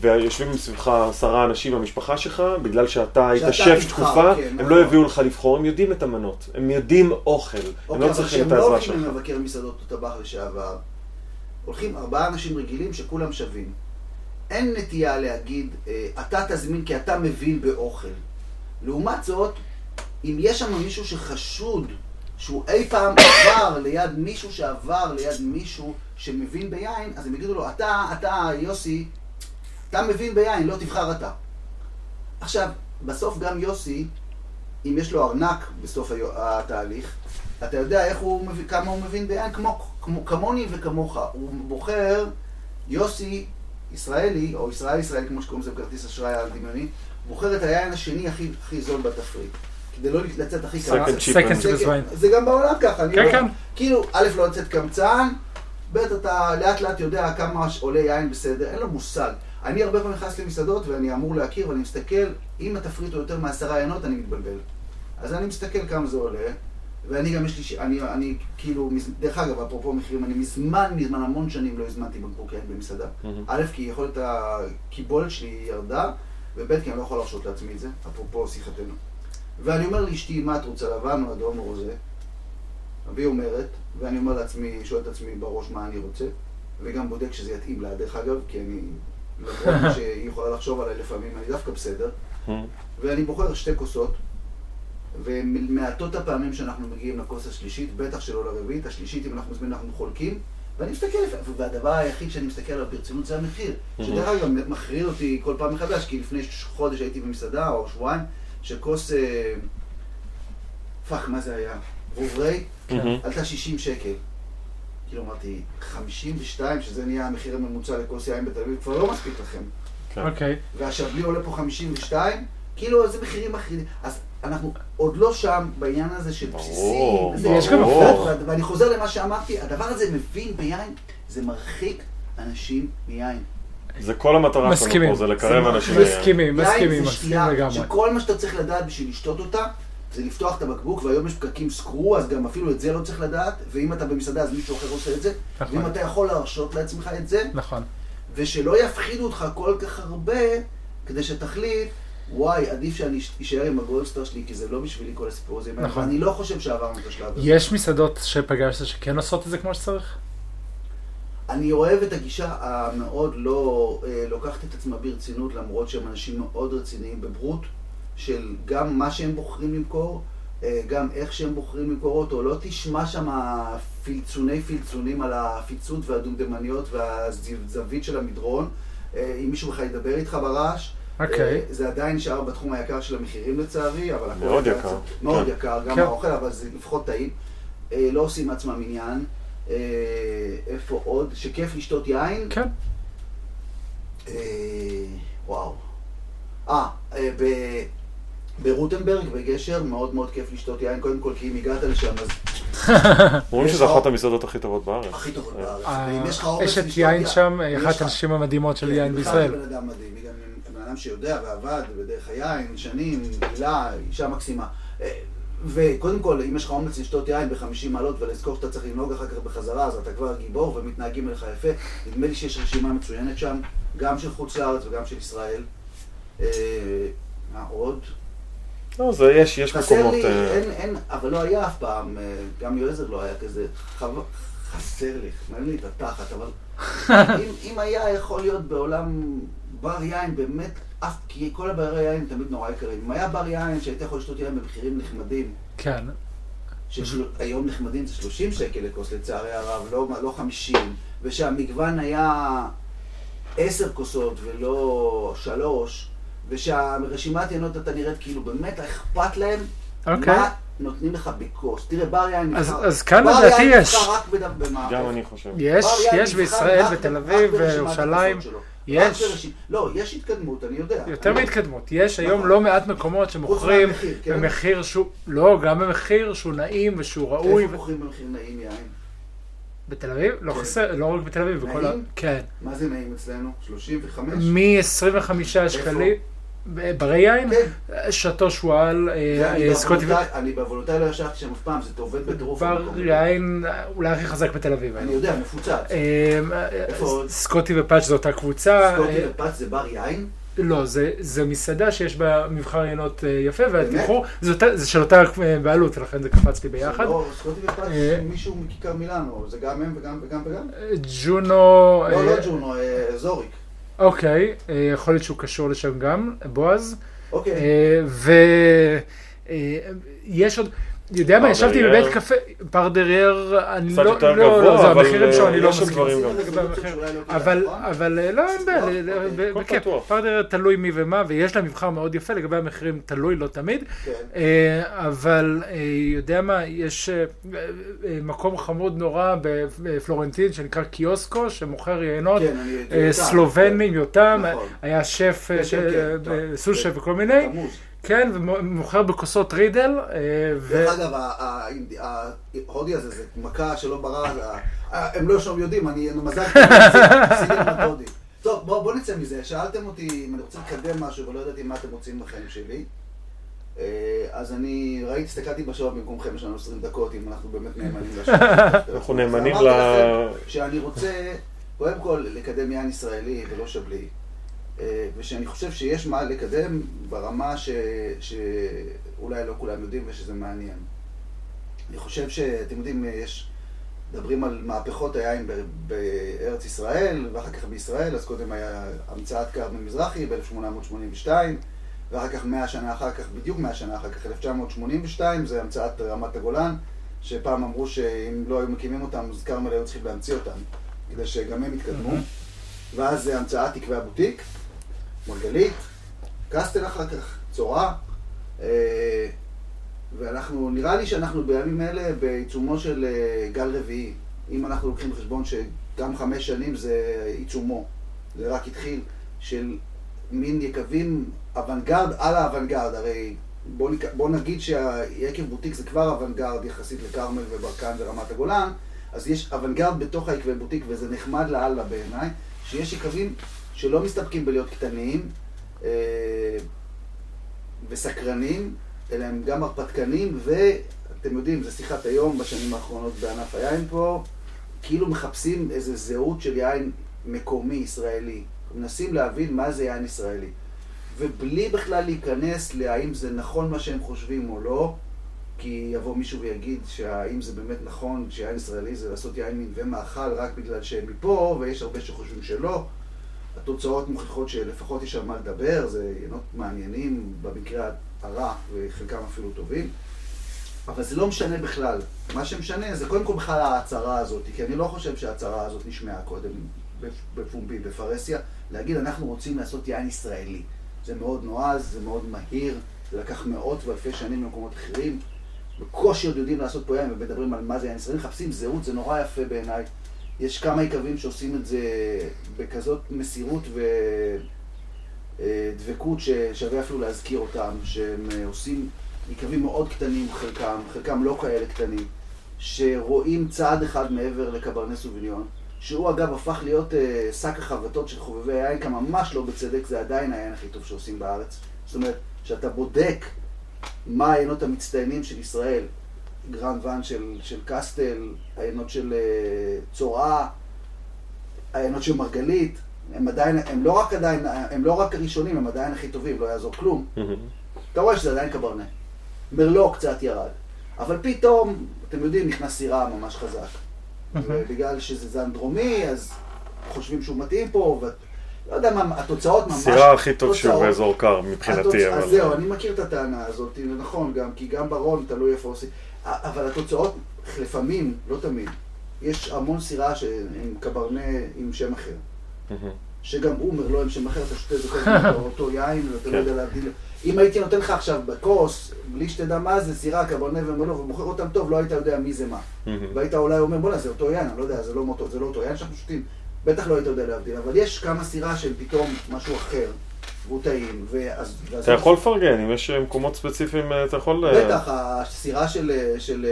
ויושבים מסביבך 10 אנשים במשפחה שלך, בגלל שאתה היית שף תקופה, הם לא יביאו לך לבחור, הם יודעים את המנות, הם יודעים אוכל, הם לא צריכים את העזרה שלך. כשהם לא הולכים למבקר מסעדות טבח לשעבר, הולכים 4 אנשים רגילים שכולם שווים. אין נטייה להגיד, אתה תזמין כי אתה מבין באוכל. לעומת זאת, אם יש שם מישהו שחשוד, שהוא אי פעם עבר ליד מישהו שעבר ליד מישהו שמבין ביין, אז הם יגידו לו, אתה, יוסי, אתה מבין ביין, לא תבחר אתה. עכשיו, בסוף גם יוסי, אם יש לו ארנק בסוף התהליך, אתה יודע איך הוא מבין, כמה הוא מבין ביין, כמוני וכמוך. הוא בוחר, יוסי ישראלי, או ישראל, כמו שקוראים זה בכרטיס אשראי הדמיוני, בוחר את היין השני הכי זול בתפריט. כדי לא לצאת הכי קמצן. זה גם בעולם ככה. כן. כאילו, א', לא לצאת קמצן, ב', אתה לאט לאט יודע כמה עולה יין בסדר, אין לו מושג. אני הרבה פעמים נכנס למסעדות ואני אמור להכיר ואני מסתכל, אם התפריט הוא יותר מ10 עיינות, אני מתבלבל. אז אני מסתכל כמה זה עולה, ואני גם יש לי, אני כאילו, דרך אגב, אפרופו מחירים, אני מזמן, המון שנים לא הזמנתי בקבוק יין במסעדה. א', כי יכולת הקיבולת שלי ירדה, וב', כי אני לא יכול להרשות לעצמי את זה, אפרופו שיחתנו. ואני אומר לאשתי, מה את רוצה, לבן או אדום או רוזה? והיא אומרת, ואני אומר לעצמי, שואל את עצמי בראש מה אני רוצה, וגם בודק שזה יתאים לה, דרך אגב, כי אני, למרות שהיא יכולה לחשוב עליי לפעמים, אני דווקא בסדר, ואני בוחר 2 כוסות, ומעטות הפעמים שאנחנו מגיעים לכוס השלישית, בטח שלא לרביעית, השלישית, אם אנחנו מזמין, אנחנו חולקים, ואני מסתכל, והדבר היחיד שאני מסתכל עליו ברצינות זה המחיר, שדרך אגב מחריר אותי כל פעם מחדש, כי לפני חודש הייתי במסעדה או שבועיים, שכוס, פח, מה זה היה? רוברי, עלתה 60 שקל. כאילו אמרתי, 52, שזה נהיה המחיר הממוצע לכוס יין בתל אביב, כבר לא מספיק לכם. אוקיי. והשבלי עולה פה 52, כאילו זה מחירים מחרידים. אז אנחנו עוד לא שם בעניין הזה של בסיסים. יש גם עובד. ואני חוזר למה שאמרתי, הדבר הזה מבין ביין, זה מרחיק אנשים מיין. זה כל המטרה שלנו פה, זה לקרב אנשים. מסכימים, לגמרי. שכל מה שאתה צריך לדעת בשביל לשתות אותה, זה לפתוח את הבקבוק, והיום יש פקקים סקרו, אז גם אפילו את זה לא צריך לדעת, ואם אתה במסעדה אז מישהו אחר עושה את זה, ואם אתה יכול להרשות לעצמך את זה, ושלא יפחידו אותך כל כך הרבה, כדי שתחליט, וואי, עדיף שאני אשאר עם הגולדסטאר שלי, כי זה לא בשבילי כל הסיפור הזה, אני לא חושב שעברנו את השלב הזה. יש מסעדות שפגשת שכן עושות את זה כמו שצריך? אני אוהב את הגישה המאוד לא לוקחת את עצמה ברצינות, למרות שהם אנשים מאוד רציניים בברות, של גם מה שהם בוחרים למכור, גם איך שהם בוחרים למכור אותו. לא תשמע שם פילצונים על הפיצות והדומדמניות והזווית של המדרון. אם מישהו בכלל ידבר איתך ברעש, זה עדיין שער בתחום היקר של המחירים לצערי, אבל מאוד יקר. מאוד יקר, גם האוכל, אבל זה לפחות טעים. לא עושים מעצמם עניין. איפה עוד? שכיף לשתות יין? כן. וואו. ברוטנברג, בגשר, מאוד מאוד כיף לשתות יין, קודם כל, כי אם הגעת לשם, אז... אומרים שזה אחת המסעדות הכי טובות בארץ. הכי טובות בארץ. ואם יש לך אורץ לשתות יין... אשת יין שם, אחת הנשים המדהימות של יין בישראל. היא בן אדם מדהים, היא גם בן אדם שיודע ועבד בדרך היין, שנים, גילה, אישה מקסימה. וקודם כל, אם יש לך אומץ לשתות יין ב50 מעלות ולזכור שאתה צריך לנהוג אחר כך בחזרה, אז אתה כבר גיבור ומתנהגים אליך יפה. נדמה לי שיש רשימה מצוינת שם, גם של חוץ לארץ וגם של ישראל. מה עוד? לא, זה יש מקומות... אין, אבל לא היה אף פעם, גם יועזר לא היה כזה. חסר לי, מעניין לי את התחת, אבל... אם היה יכול להיות בעולם בר יין באמת... כי כל הברי יין תמיד נורא יקרים. אם היה בר יין שהייתה יכול לשתות יין במחירים נחמדים, כן. שהיום נחמדים זה 30 שקל לכוס לצערי הרב, לא 50, ושהמגוון היה 10 כוסות ולא 3, ושהרשימת ינות אתה נראית כאילו באמת אכפת להם מה נותנים לך בקוס. תראה, בר יין נבחר. אז כאן לדעתי יש. גם אני חושב. יש בישראל, בתל אביב, בירושלים. יש. לא, יש התקדמות, אני יודע. יותר מהתקדמות. יש היום לא מעט מקומות שמוכרים במחיר שהוא... לא, גם במחיר שהוא נעים ושהוא ראוי. איפה מוכרים במחיר נעים יין? בתל אביב? לא חסר, לא רק בתל אביב. נעים? כן. מה זה נעים אצלנו? 35? מ-25 שקלים. ברי יין? שתו שואל, סקוטי... אני בעוונותיי לא ישבתי שם אף פעם, זה עובד בטירוף. ברי יין אולי הכי חזק בתל אביב. אני יודע, מפוצץ. סקוטי ופאץ' זו אותה קבוצה. סקוטי ופאץ' זה בר יין? לא, זה מסעדה שיש בה מבחר ינות יפה, והתמחור, זה של אותה בעלות, לכן זה קפץ לי ביחד. לא, סקוטי ופאץ' מישהו מכיכר מילאנו, זה גם הם וגם? ג'ונו... לא, לא ג'ונו, זוריק. אוקיי, יכול להיות שהוא קשור לשם גם, בועז. אוקיי. ויש עוד, יודע מה, ישבתי בבית קפה, פאר דרייר, אני לא, זה המחירים שלו, אני לא מסכים. אבל לא, אין בעיה, בכיף. פאר דרייר תלוי מי ומה, ויש לה מבחר מאוד יפה, לגבי המחירים תלוי, לא תמיד. אבל יודע מה, יש מקום חמוד נורא בפלורנטין, שנקרא קיוסקו, שמוכר יינות, סלובנים, יותם, היה שף, סושף וכל מיני. כן, ומוכר בכוסות רידל. ואגב, ההודי הזה, זה מכה שלא ברע, הם לא שם יודעים, אני מזלתי, סידים את ההודי. טוב, בואו נצא מזה, שאלתם אותי אם אני רוצה לקדם משהו, ולא ידעתי מה אתם רוצים בחיים שלי. אז אני ראיתי, הסתכלתי בשבוע במקומכם, יש לנו 20 דקות, אם אנחנו באמת נאמנים לשם. אנחנו נאמנים ל... שאני רוצה, קודם כל, לקדם יין ישראלי ולא שבלי. ושאני חושב שיש מה לקדם ברמה שאולי לא כולם יודעים ושזה מעניין. אני חושב שאתם יודעים, מדברים על מהפכות היין בארץ ישראל ואחר כך בישראל, אז קודם היה המצאת קרמל מזרחי ב-1882 ואחר כך 100 שנה אחר כך, בדיוק 100 שנה אחר כך, 1982 זה המצאת רמת הגולן, שפעם אמרו שאם לא היו מקימים אותם אז קרמל היו צריכים להמציא אותם כדי שגם הם יתקדמו. ואז זה המצאת תקווה בוטיק, מרגלית, קסטל אחר כך, צורה, ואנחנו, נראה לי שאנחנו בימים אלה בעיצומו של גל רביעי. אם אנחנו לוקחים בחשבון שגם 5 שנים זה עיצומו, זה רק התחיל, של מין יקבים אוונגרד על האוונגרד. הרי בוא נגיד שהיקב בוטיק זה כבר אוונגרד יחסית לקרמל וברקן ורמת הגולן, אז יש אוונגרד בתוך היקבי בוטיק וזה נחמד לאללה בעיניי. שיש יקבים שלא מסתפקים בלהיות קטניים וסקרנים, אלא הם גם הרפתקנים, ואתם יודעים, זה שיחת היום בשנים האחרונות בענף היין פה, כאילו מחפשים איזו זהות של יין מקומי ישראלי, מנסים להבין מה זה יין ישראלי, ובלי בכלל להיכנס להאם זה נכון מה שהם חושבים או לא, כי יבוא מישהו ויגיד שהאם זה באמת נכון שיין ישראלי זה לעשות יין מנווה מאכל רק בגלל שהם מפה, ויש הרבה שחושבים שלא. התוצאות מוכיחות שלפחות יש על מה לדבר, זה יינות מעניינים במקרה הרע וחלקם אפילו טובים, אבל זה לא משנה בכלל. מה שמשנה זה קודם כל בכלל ההצהרה הזאת, כי אני לא חושב שההצהרה הזאת נשמעה קודם בפומבי, בפרסיה, להגיד אנחנו רוצים לעשות יין ישראלי. זה מאוד נועז, זה מאוד מהיר, זה לקח מאות ואלפי שנים במקומות אחרים. בקושי עוד יודעים לעשות פה יין ומדברים על מה זה יין ישראלי, מחפשים זהות, זה נורא יפה בעיניי. יש כמה יקבים שעושים את זה בכזאת מסירות ודבקות ששווה אפילו להזכיר אותם, שהם עושים יקבים מאוד קטנים חלקם, חלקם לא כאלה קטנים, שרואים צעד אחד מעבר לקברנה סוביניון, שהוא אגב הפך להיות שק החבטות של חובבי יין, כי ממש לא בצדק, זה עדיין היין הכי טוב שעושים בארץ. זאת אומרת, שאתה בודק מה העיינות המצטיינים של ישראל, גרן ון של קסטל, העיינות של צורעה, העיינות של מרגלית, הם לא רק הראשונים, הם עדיין הכי טובים, לא יעזור כלום. אתה רואה שזה עדיין קברנה. מרלו קצת ירד, אבל פתאום, אתם יודעים, נכנס סירה ממש חזק. ובגלל שזה זן דרומי, אז חושבים שהוא מתאים פה, לא יודע מה, התוצאות ממש... סירה הכי טוב שהוא באזור קר מבחינתי, אבל... אז זהו, אני מכיר את הטענה הזאת, נכון גם, כי גם ברון תלוי איפה עושים, אבל התוצאות לפעמים, לא תמיד, יש המון סירה שהם קברנה עם שם אחר, שגם הוא מרלו עם שם אחר, אתה שותה זוכר אותו יין ואתה לא יודע להבדיל. אם הייתי נותן לך עכשיו בקוס, בלי שתדע מה זה סירה, קברנה ומרלו, ומוכר אותם טוב, לא היית יודע מי זה מה. והיית אולי אומר, בוא'נה, זה אותו יין, אני לא יודע, זה לא מוטו, זה לא אותו יין שאנחנו שותים. בטח לא היית יודע להבדיל, אבל יש כמה סירה של פתאום משהו אחר, והוא טעים, ואז... אתה יכול לפרגן, אם יש מקומות ספציפיים, אתה יכול... בטח, הסירה של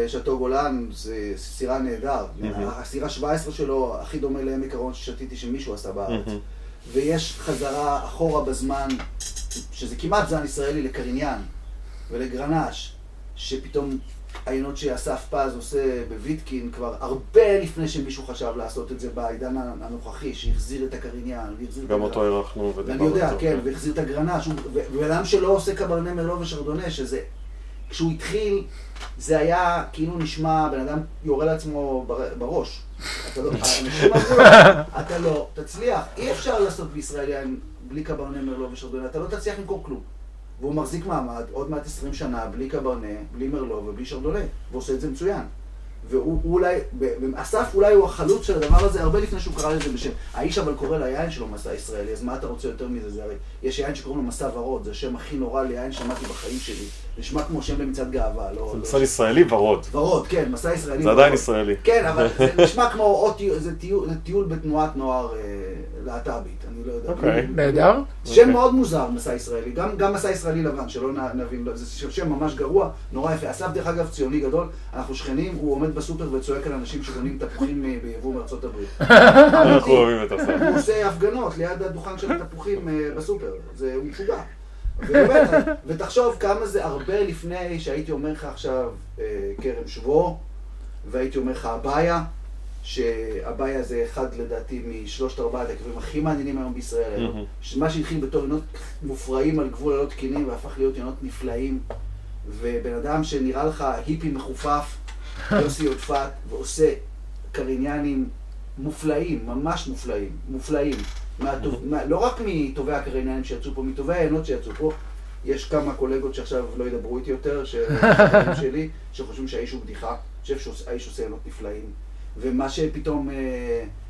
שטו גולן, זה סירה נהדר. הסירה 17 שלו הכי דומה לעמק הרון ששתיתי שמישהו עשה בארץ. ויש חזרה אחורה בזמן, שזה כמעט זן ישראלי לקריניאן ולגרנש, שפתאום העינות שאסף פז עושה בוויטקין כבר הרבה לפני שמישהו חשב לעשות את זה בעידן הנוכחי, שהחזיר את הקריניאן, והחזיר את הגרנש. גם אותו הרחנו ודיברנו אותו. אני יודע, כן, והחזיר את הגרנש. ולמה שלא עושה קברנה מרלו ושרדונה, שזה... כשהוא התחיל, זה היה כאילו נשמע, בן אדם יורה לעצמו בראש. אתה לא, האנשים אמרו לו, אתה לא תצליח. אי אפשר לעשות בישראל בלי קברנה מרלו ושרדונה, אתה לא תצליח למכור כלום. והוא מחזיק מעמד עוד מעט 20 שנה, בלי קברנה, בלי מרלו ובלי שרדונה, ועושה את זה מצוין. והוא אולי, אסף אולי הוא החלוץ של הדבר הזה הרבה לפני שהוא קרא לזה בשם. האיש אבל קורא ליין שלו מסע ישראלי, אז מה אתה רוצה יותר מזה? זה הרי, יש יין שקוראים לו מסע ורוד, זה השם הכי נורא ליין שמעתי בחיים שלי. נשמע כמו שם למצעד גאווה, לא... זה מסע ישראלי ורוד. ורוד, כן, מסע ישראלי ורוד. זה עדיין ישראלי. כן, אבל זה נשמע כמו, זה טיול בתנועת נוער להט"בית, אני לא יודע. אוקיי, נהדר. שם מאוד מוזר, מסע ישראלי, גם מסע ישראלי לבן, שלא נבין, זה שם ממש גרוע, נורא יפה. אסף דרך אגב ציוני גדול, אנחנו שכנים, הוא עומד בסופר וצועק על אנשים שקונים תפוחים ביבוא מארצות הברית. אנחנו אוהבים את אסף. הוא עושה הפגנות ליד הדוכן של התפוחים בסופר, הוא משוגע. ותחשוב כמה זה הרבה לפני שהייתי אומר לך עכשיו קרם שבו, והייתי אומר לך הבעיה, שהבעיה זה אחד לדעתי משלושת ארבעת העקבים הכי מעניינים היום בישראל היום. מה שהתחיל בתור עינות מופרעים על גבול הלא תקינים והפך להיות עינות נפלאים, ובן אדם שנראה לך היפי מחופף, יוסי יודפת, ועושה קריניאנים מופלאים, ממש מופלאים, מופלאים. לא רק מטובי הקריניאנים שיצאו פה, מטובי העינות שיצאו פה, יש כמה קולגות שעכשיו לא ידברו איתי יותר, שחושבים שהאיש הוא בדיחה, אני חושב שהאיש עושה עינות נפלאים. ומה שפתאום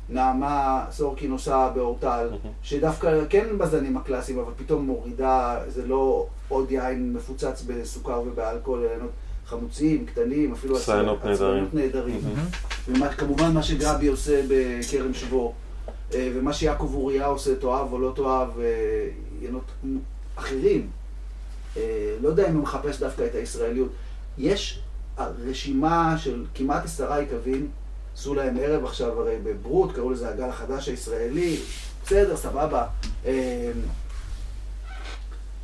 נעמה סורקין עושה באורטל, שדווקא כן בזנים הקלאסיים, אבל פתאום מורידה, זה לא עוד יין מפוצץ בסוכר ובאלכוהול, אלא חמוצים, קטנים, אפילו עצמנות נהדרים. וכמובן מה שגבי עושה בקרם שבור, ומה שיעקב אוריה עושה, תואב או לא תואב, ינות אחרים. לא יודע אם הוא מחפש דווקא את הישראליות. יש רשימה של כמעט 10 עיקבים, עשו להם ערב עכשיו הרי בברוט, קראו לזה הגל החדש הישראלי, בסדר, סבבה.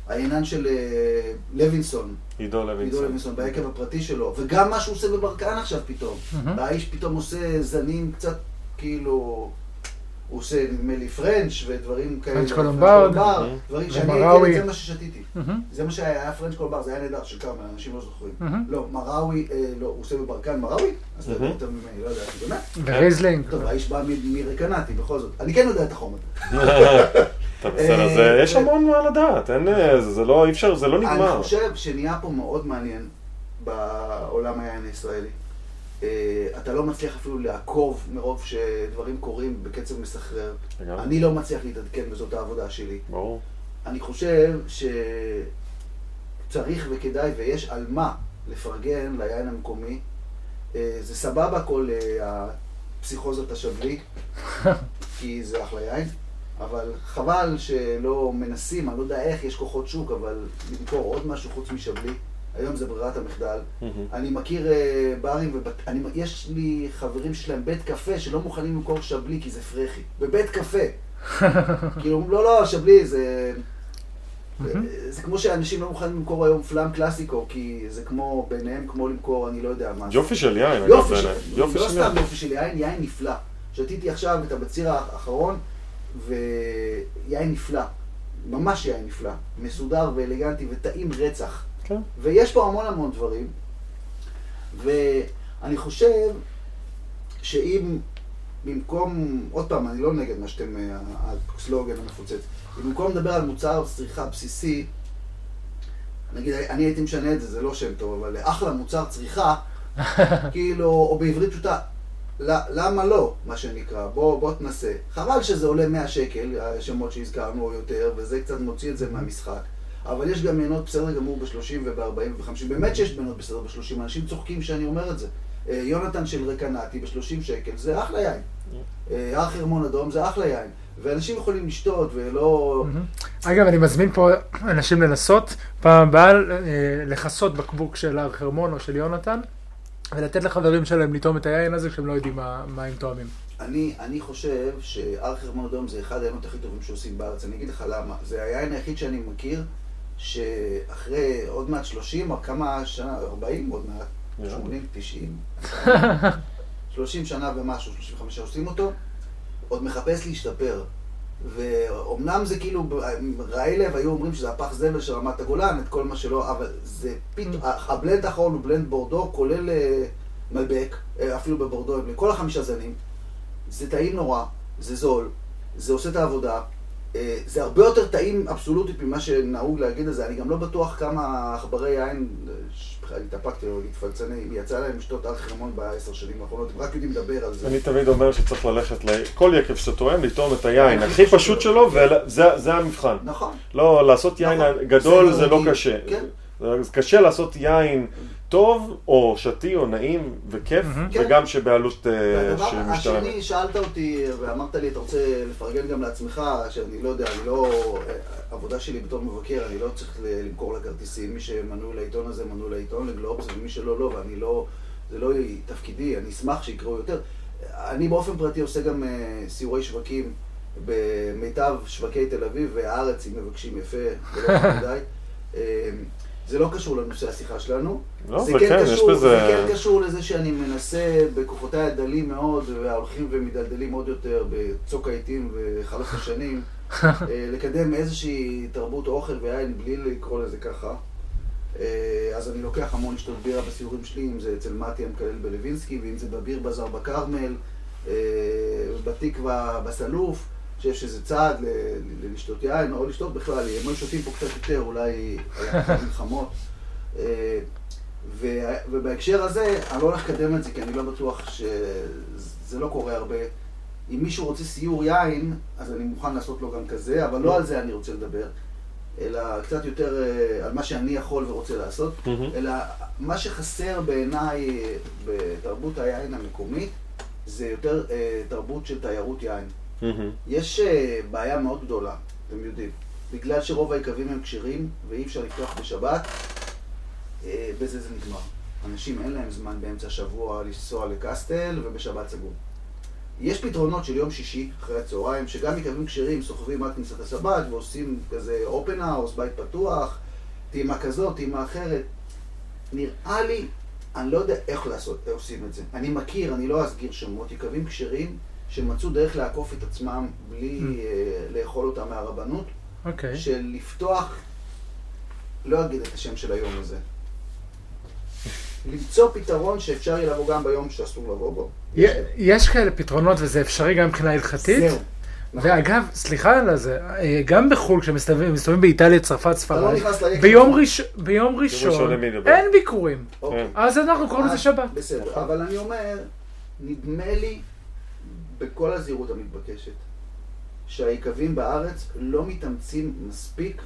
העינן של לוינסון, עידו לוינסון, בעקב הפרטי שלו, וגם מה שהוא עושה בברקן עכשיו פתאום. האיש פתאום עושה זנים קצת כאילו... הוא עושה נדמה לי פרנץ' ודברים כאלה, פרנץ' קולומבר, דברים שאני הייתי, זה מה ששתיתי. זה מה שהיה פרנץ' קולומבר, זה היה נהדר של כמה, אנשים לא זוכרים. לא, מראוי, לא, הוא עושה בברקן מראוי, אז אתה יודע אותם ממני, לא יודע, אני באמת. וריזלינג. טוב, האיש בא מרקנתי, בכל זאת. אני כן יודע את החומר. טוב, בסדר, יש המון מה לדעת, זה לא, אי אפשר, זה לא נגמר. אני חושב שנהיה פה מאוד מעניין בעולם היין הישראלי. אתה לא מצליח אפילו לעקוב מרוב שדברים קורים בקצב מסחרר. אני לא מצליח להתעדכן וזאת העבודה שלי. ברור. אני חושב שצריך וכדאי ויש על מה לפרגן ליין המקומי. זה סבבה כל הפסיכוזת השבלי, כי זה אחלה יין. אבל חבל שלא מנסים, אני לא יודע איך, יש כוחות שוק, אבל למכור עוד משהו חוץ משבלי. היום זה ברירת המחדל. אני מכיר ברים, יש לי חברים שלהם בית קפה שלא מוכנים למכור שבלי כי זה פרחי. בבית קפה. כאילו, לא, שבלי זה... זה כמו שאנשים לא מוכנים למכור היום פלאם קלאסיקו, כי זה כמו, ביניהם כמו למכור, אני לא יודע מה. יופי של יין. יופי של יין. לא סתם יופי של יין, יין נפלא. שתיתי עכשיו את הבציר האחרון, ויין נפלא. ממש יין נפלא. מסודר ואלגנטי וטעים רצח. ויש פה המון המון דברים, ואני חושב שאם במקום, עוד פעם, אני לא נגד מה שאתם, הסלוגן המפוצץ, במקום לדבר על מוצר צריכה בסיסי, נגיד, אני הייתי משנה את זה, זה לא שם טוב, אבל אחלה מוצר צריכה, כאילו, או בעברית פשוטה, למה לא, מה שנקרא, בוא תנסה. חבל שזה עולה 100 שקל, השמות שהזכרנו יותר, וזה קצת מוציא את זה מהמשחק. אבל יש גם מיינות בסדר גמור ב-30 וב-40 וב-50, באמת שיש מיינות בסדר ב-30, אנשים צוחקים שאני אומר את זה. יונתן של רקנאטי ב-30 שקל, זה אחלה יין. ארך הרמון אדום, זה אחלה יין. ואנשים יכולים לשתות ולא... אגב, אני מזמין פה אנשים לנסות, פעם הבאה לחסות בקבוק של ארך הרמון או של יונתן, ולתת לחברים שלהם לטעום את היין הזה כשהם לא יודעים מה הם טועמים. אני חושב שארך הרמון אדום זה אחד הינות הכי טובים שעושים בארץ, אני אגיד לך למה. זה היין היחיד שאני מכיר, שאחרי עוד מעט 30 או כמה שנה, 40 עוד מעט, 80, 90, 30 שנה ומשהו, 35 עושים אותו, עוד מחפש להשתפר. ואומנם זה כאילו, רעי לב היו אומרים שזה הפח זבל של רמת הגולן, את כל מה שלא, אבל זה פתאום, הבלנד האחרון הוא בלנד בורדו, כולל מלבק, אפילו בבורדו, כל החמישה זנים. זה טעים נורא, זה זול, זה עושה את העבודה, זה הרבה יותר טעים אבסולוטית ממה שנהוג להגיד לזה. אני גם לא בטוח כמה חברי יין, התאפקתי או התפלצני, יצא להם לשתות ארך הרמון ב10 שנים האחרונות, הם רק יודעים לדבר על זה. אני תמיד אומר שצריך ללכת לכל יקב שתואם, לטעום את היין הכי פשוט שלו, וזה המבחן. נכון. לא, לעשות יין גדול זה לא קשה. כן. זה קשה לעשות יין טוב או שתי או נעים וכיף, וגם שבעלות שמשתלמת. השני, שאלת אותי ואמרת לי, אתה רוצה לפרגן גם לעצמך, שאני לא יודע, העבודה שלי בתור מבקר, אני לא צריך למכור לכרטיסים, מי שמנוי לעיתון הזה מנוי לעיתון, לגלובס, ומי שלא לא, ואני לא, זה לא תפקידי, אני אשמח שיקראו יותר. אני באופן פרטי עושה גם סיורי שווקים במיטב שווקי תל אביב והארץ, אם מבקשים יפה ולא מדי. זה לא קשור לנושא השיחה שלנו, זה כן קשור לזה שאני מנסה בכוחותיי הדלים מאוד, וההולכים ומדלדלים עוד יותר בצוק העיתים וחלף השנים, לקדם איזושהי תרבות אוכל ויין בלי לקרוא לזה ככה. אז אני לוקח המון לשתות בירה בסיורים שלי, אם זה אצל מתי המקלל בלווינסקי, ואם זה בביר בזר בקרמל, בתקווה בסלוף, שיש איזה צעד ללשתות יין, או לשתות בכלל, הם לא שותים פה קצת יותר, אולי היה מלחמות. ובהקשר הזה, אני לא הולך לקדם את זה, כי אני לא בטוח שזה לא קורה הרבה. אם מישהו רוצה סיור יין, אז אני מוכן לעשות לו גם כזה, אבל לא על זה אני רוצה לדבר, אלא קצת יותר על מה שאני יכול ורוצה לעשות, אלא מה שחסר בעיניי בתרבות היין המקומית, זה יותר תרבות של תיירות יין. יש בעיה מאוד גדולה, אתם יודעים, בגלל שרוב היקבים הם קשירים ואי אפשר לפתוח בשבת, בזה זה נגמר. אנשים אין להם זמן באמצע השבוע לנסוע לקסטל, ובשבת סגור. יש פתרונות של יום שישי אחרי הצהריים, שגם יקבים קשירים סוחבים עד כניסת השבת ועושים כזה אופן האוס, בית פתוח, תאימה כזאת, תאימה אחרת. נראה לי, אני לא יודע איך עושים את זה. אני מכיר, אני לא אסגיר שמות, יקבים קשירים שמצאו דרך לעקוף את עצמם בלי לאכול אותם מהרבנות, של לפתוח, לא אגיד את השם של היום הזה, למצוא פתרון שאפשר יהיה לבוא גם ביום שאסור לבוא בו. יש כאלה פתרונות וזה אפשרי גם מבחינה הלכתית? זהו. ואגב, סליחה על זה, גם בחו"ל כשמסתובבים באיטליה, צרפת, ספרד, ביום ראשון אין ביקורים. אז אנחנו קוראים לזה שבת. בסדר, אבל אני אומר, נדמה לי, בכל הזהירות המתבקשת, שהיקבים בארץ לא מתאמצים מספיק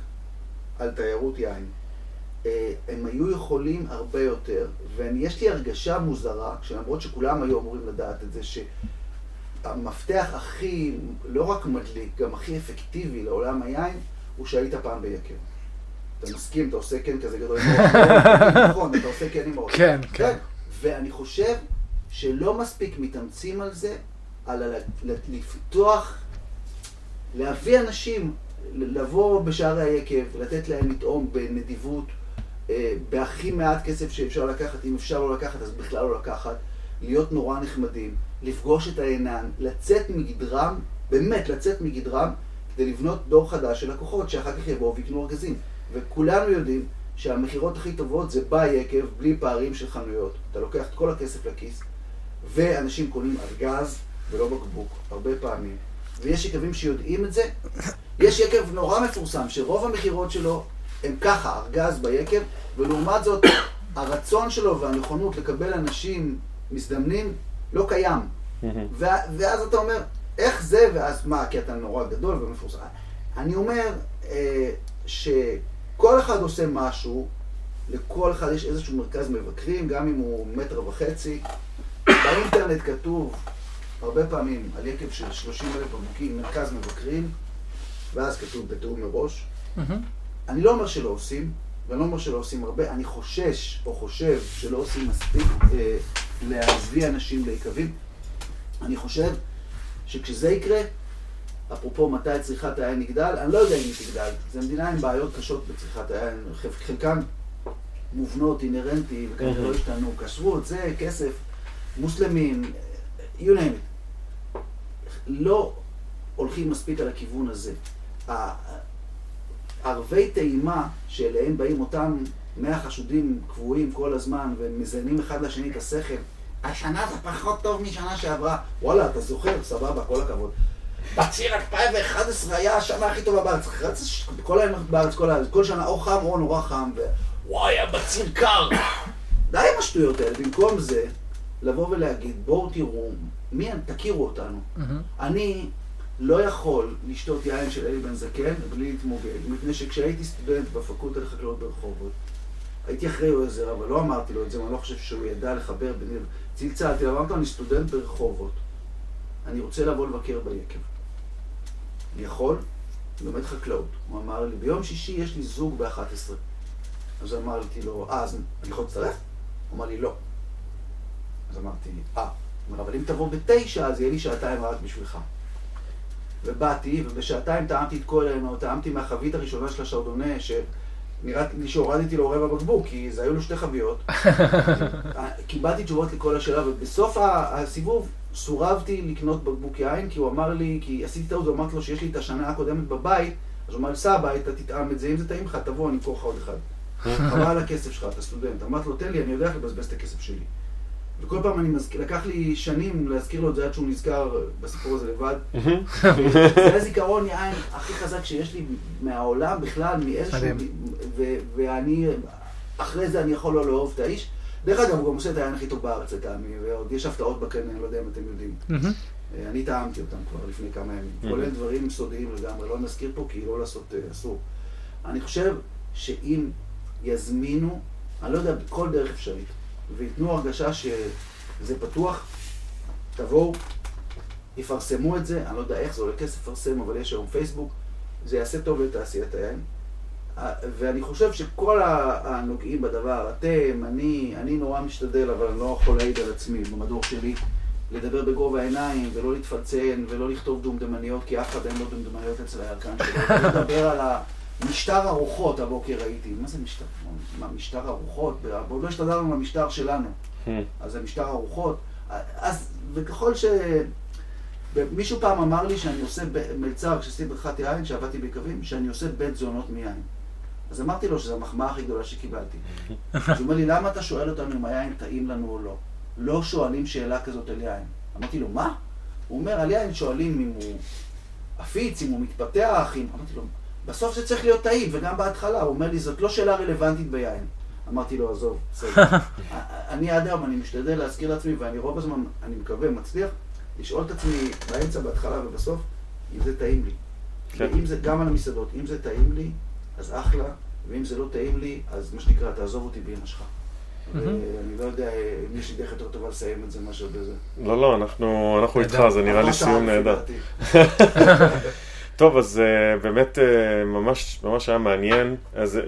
על תיירות יין. הם היו יכולים הרבה יותר, ויש לי הרגשה מוזרה, שלמרות שכולם היו אמורים לדעת את זה, שהמפתח הכי, לא רק מדליק, גם הכי אפקטיבי לעולם היין, הוא שהיית פעם ביקב. אתה מסכים, אתה עושה כן כזה גדול, נכון, אתה עושה כן עם האוכל. כן, כן. ואני חושב שלא מספיק מתאמצים על זה, על לפתוח, להביא אנשים, לבוא בשערי היקב, לתת להם לטעום בנדיבות, בהכי מעט כסף שאפשר לקחת, אם אפשר לא לקחת אז בכלל לא לקחת, להיות נורא נחמדים, לפגוש את העינן, לצאת מגדרם, באמת לצאת מגדרם, כדי לבנות דור חדש של לקוחות שאחר כך יבואו ויקנו ארגזים. וכולנו יודעים שהמחירות הכי טובות זה ביקב בלי פערים של חנויות. אתה לוקח את כל הכסף לכיס, ואנשים קונים ארגז, ולא בקבוק, הרבה פעמים. ויש יקבים שיודעים את זה. יש יקב נורא מפורסם, שרוב המחירות שלו הם ככה, ארגז ביקב, ולעומת זאת, הרצון שלו והנכונות לקבל אנשים מזדמנים לא קיים. ואז אתה אומר, איך זה? ואז מה? כי אתה נורא גדול ומפורסם. אני אומר כל אחד עושה משהו, לכל אחד יש איזשהו מרכז מבקרים, גם אם הוא 1.5 מטר. באינטרנט כתוב הרבה פעמים על יקב של 30,000 עמוקים, מרכז מבקרים, ואז כתוב בתיאום מראש. אני לא אומר שלא עושים, ואני לא אומר שלא עושים הרבה, אני חושש או חושב שלא עושים מספיק להזביא אנשים ליקבים. אני חושב שכשזה יקרה, אפרופו מתי צריכת היין יגדל, אני לא יודע אם היא תגדל. זו מדינה עם בעיות קשות בצריכת היין, חלקן מובנות, אינרנטי, וכאלה לא השתנו, כשרות, זה, כסף, מוסלמים, you name it. לא הולכים מספיק על הכיוון הזה. ערבי טעימה שאליהם באים אותם 100 חשודים קבועים כל הזמן ומזיינים אחד לשני את השכל, השנה זה פחות טוב משנה שעברה, וואלה, אתה זוכר, סבבה, כל הכבוד. בציר 2011 היה השנה הכי טובה בארץ, כל היום בארץ, כל שנה או חם או נורא חם, ווואי, הבציר קר. די עם השטויות האלה, במקום זה, לבוא ולהגיד, בואו תראו, מי, תכירו אותנו. אני לא יכול לשתות יין של אלי בן זקן בלי להתמוגג, מפני שכשהייתי סטודנט בפקולטה לחקלאות ברחובות, הייתי אחרי יועזר, אבל לא אמרתי לו את זה, אני לא חושב שהוא ידע לחבר ביני, צלצלתי, אמרתי, אני סטודנט ברחובות, אני רוצה לבוא לבקר ביקב. אני יכול? לומד חקלאות. הוא אמר לי, ביום שישי יש לי זוג ב-11. אז אמרתי לו, אז אני יכול להצטרף? הוא אמר לי, לא. אז אמרתי, אבל אם תבוא ב-9, אז יהיה לי שעתיים רק בשבילך. ובאתי, ובשעתיים טעמתי את כל העינות, טעמתי מהחבית הראשונה של השרדונה, שנראית לי שהורדתי לו רבע בקבוק, כי זה היו לו שתי חביות. קיבלתי תשובות לכל השאלה, ובסוף הסיבוב סורבתי לקנות בקבוק יין, כי הוא אמר לי, כי עשיתי טעות, הוא אמר לו שיש לי את השנה הקודמת בבית, אז הוא אמר לי, סבא, אתה תטעם את זה, אם זה טעים לך, תבוא, אני אקור לך עוד אחד. חבל על הכסף שלך, אתה סטודנט. אמרת לו, תן לי, אני יודע איך לבזבז את הכסף שלי. וכל פעם אני מזכיר, לקח לי שנים להזכיר לו את זה עד שהוא נזכר בסיפור הזה לבד. זה הזיכרון יין הכי חזק שיש לי מהעולם בכלל, מאיזשהו... ואני, אחרי זה אני יכול לא לאהוב את האיש. דרך אגב, הוא גם עושה את היין הכי טוב בארץ, לטעמי, ועוד יש הפתעות בקנה, אני לא יודע אם אתם יודעים. אני טעמתי אותם כבר לפני כמה ימים, כולל דברים סודיים לגמרי, לא נזכיר פה כי לא לעשות אסור. אני חושב שאם יזמינו, אני לא יודע, בכל דרך אפשרית, ויתנו הרגשה שזה פתוח, תבואו, יפרסמו את זה, אני לא יודע איך, זה עולה כסף לפרסם, אבל יש היום פייסבוק, זה יעשה טוב לתעשיית היין. ואני חושב שכל הנוגעים בדבר, אתם, אני נורא משתדל, אבל אני לא יכול להעיד על עצמי במדור שלי, לדבר בגובה העיניים ולא להתפלצן ולא לכתוב דומדמניות, כי אף אחד אין לו דומדמניות אצל הירקן שלו. לדבר על משטר הרוחות הבוקר ראיתי. מה זה משטר? מה, משטר הרוחות? עוד לא השתדלנו למשטר שלנו. אז זה משטר הרוחות. אז, וככל ש... מישהו פעם אמר לי שאני עושה מלצר, כשעשיתי ברכת יין, שעבדתי ביקבים, שאני עושה בית זונות מיין. אז אמרתי לו שזו המחמאה הכי גדולה שקיבלתי. אז הוא אומר לי, למה אתה שואל אותנו אם היין טעים לנו או לא? לא שואלים שאלה כזאת על יין. אמרתי לו, מה? הוא אומר, על יין שואלים אם הוא עפיץ, אם הוא מתפתח, אם... אמרתי לו, בסוף זה צריך להיות טעים, וגם בהתחלה. הוא אומר לי, זאת לא שאלה רלוונטית ביין. אמרתי לו, עזוב, בסדר. אני עד היום, אני משתדל להזכיר לעצמי, ואני רוב הזמן, אני מקווה, מצליח, לשאול את עצמי באמצע, בהתחלה ובסוף, אם זה טעים לי. ואם זה, גם על המסעדות, אם זה טעים לי, אז אחלה, ואם זה לא טעים לי, אז מה שנקרא, תעזוב אותי בין השכה. ואני לא יודע אם יש לי דרך יותר טובה לסיים את זה, משהו בזה. לא, לא, אנחנו איתך, זה נראה לי סיום נהדר. טוב, אז באמת ממש היה מעניין. אז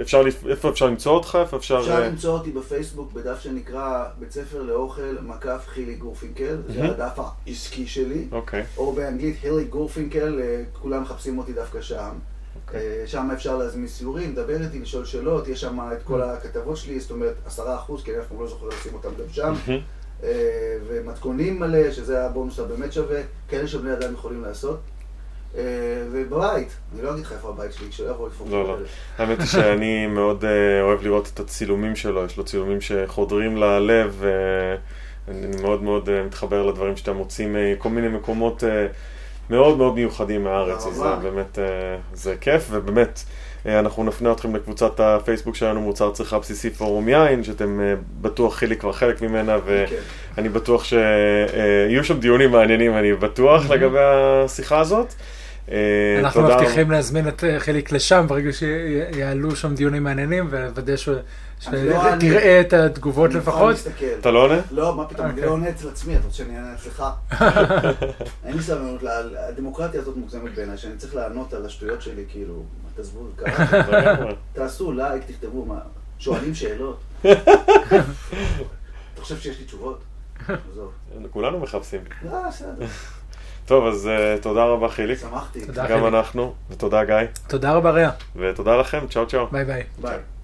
איפה אפשר למצוא אותך? אפשר למצוא אותי בפייסבוק בדף שנקרא בית ספר לאוכל מקף חיליק גורפינקל, זה הדף העסקי שלי, או באנגלית חיליק גורפינקל, כולם מחפשים אותי דווקא שם. שם אפשר להזמין סיורים, דבר איתי, לשאול שאלות, יש שם את כל הכתבות שלי, זאת אומרת 10%, כי אנחנו לא זוכרים לשים אותם גם שם, ומתכונים מלא, שזה הבונוס הבאמת שווה, כאלה שבני אדם יכולים לעשות. ובבית, אני לא אגיד לך איפה הבית שלי, כשאולי יכול לפעמים. לא, לא. האמת היא שאני מאוד אוהב לראות את הצילומים שלו, יש לו צילומים שחודרים ללב, אני מאוד מאוד מתחבר לדברים שאתם מוצאים, כל מיני מקומות מאוד מאוד מיוחדים מהארץ, אז באמת זה כיף, ובאמת אנחנו נפנה אתכם לקבוצת הפייסבוק שלנו, מוצר צריכה בסיסי פורום יין, שאתם בטוח חילי כבר חלק ממנה, ואני בטוח שיהיו שם דיונים מעניינים, אני בטוח לגבי השיחה הזאת. אנחנו מבטיחים להזמין את חיליק לשם ברגע שיעלו שם דיונים מעניינים ולוודא שתראה את התגובות לפחות. אתה לא עונה? לא, מה פתאום, אני לא עונה אצל עצמי, אתה רוצה שאני אענה אצלך? אין לי סבלנות, הדמוקרטיה הזאת מוגזמת בעיניי, שאני צריך לענות על השטויות שלי, כאילו, תעזבו, תעשו לייק, תכתבו, שואלים שאלות. אתה חושב שיש לי תשובות? כולנו מחפשים. לא, בסדר. טוב, אז תודה רבה חיליק. שמחתי. גם אנחנו, ותודה גיא. תודה רבה ריה. ותודה לכם, צ'או צ'או. ביי ביי. ביי.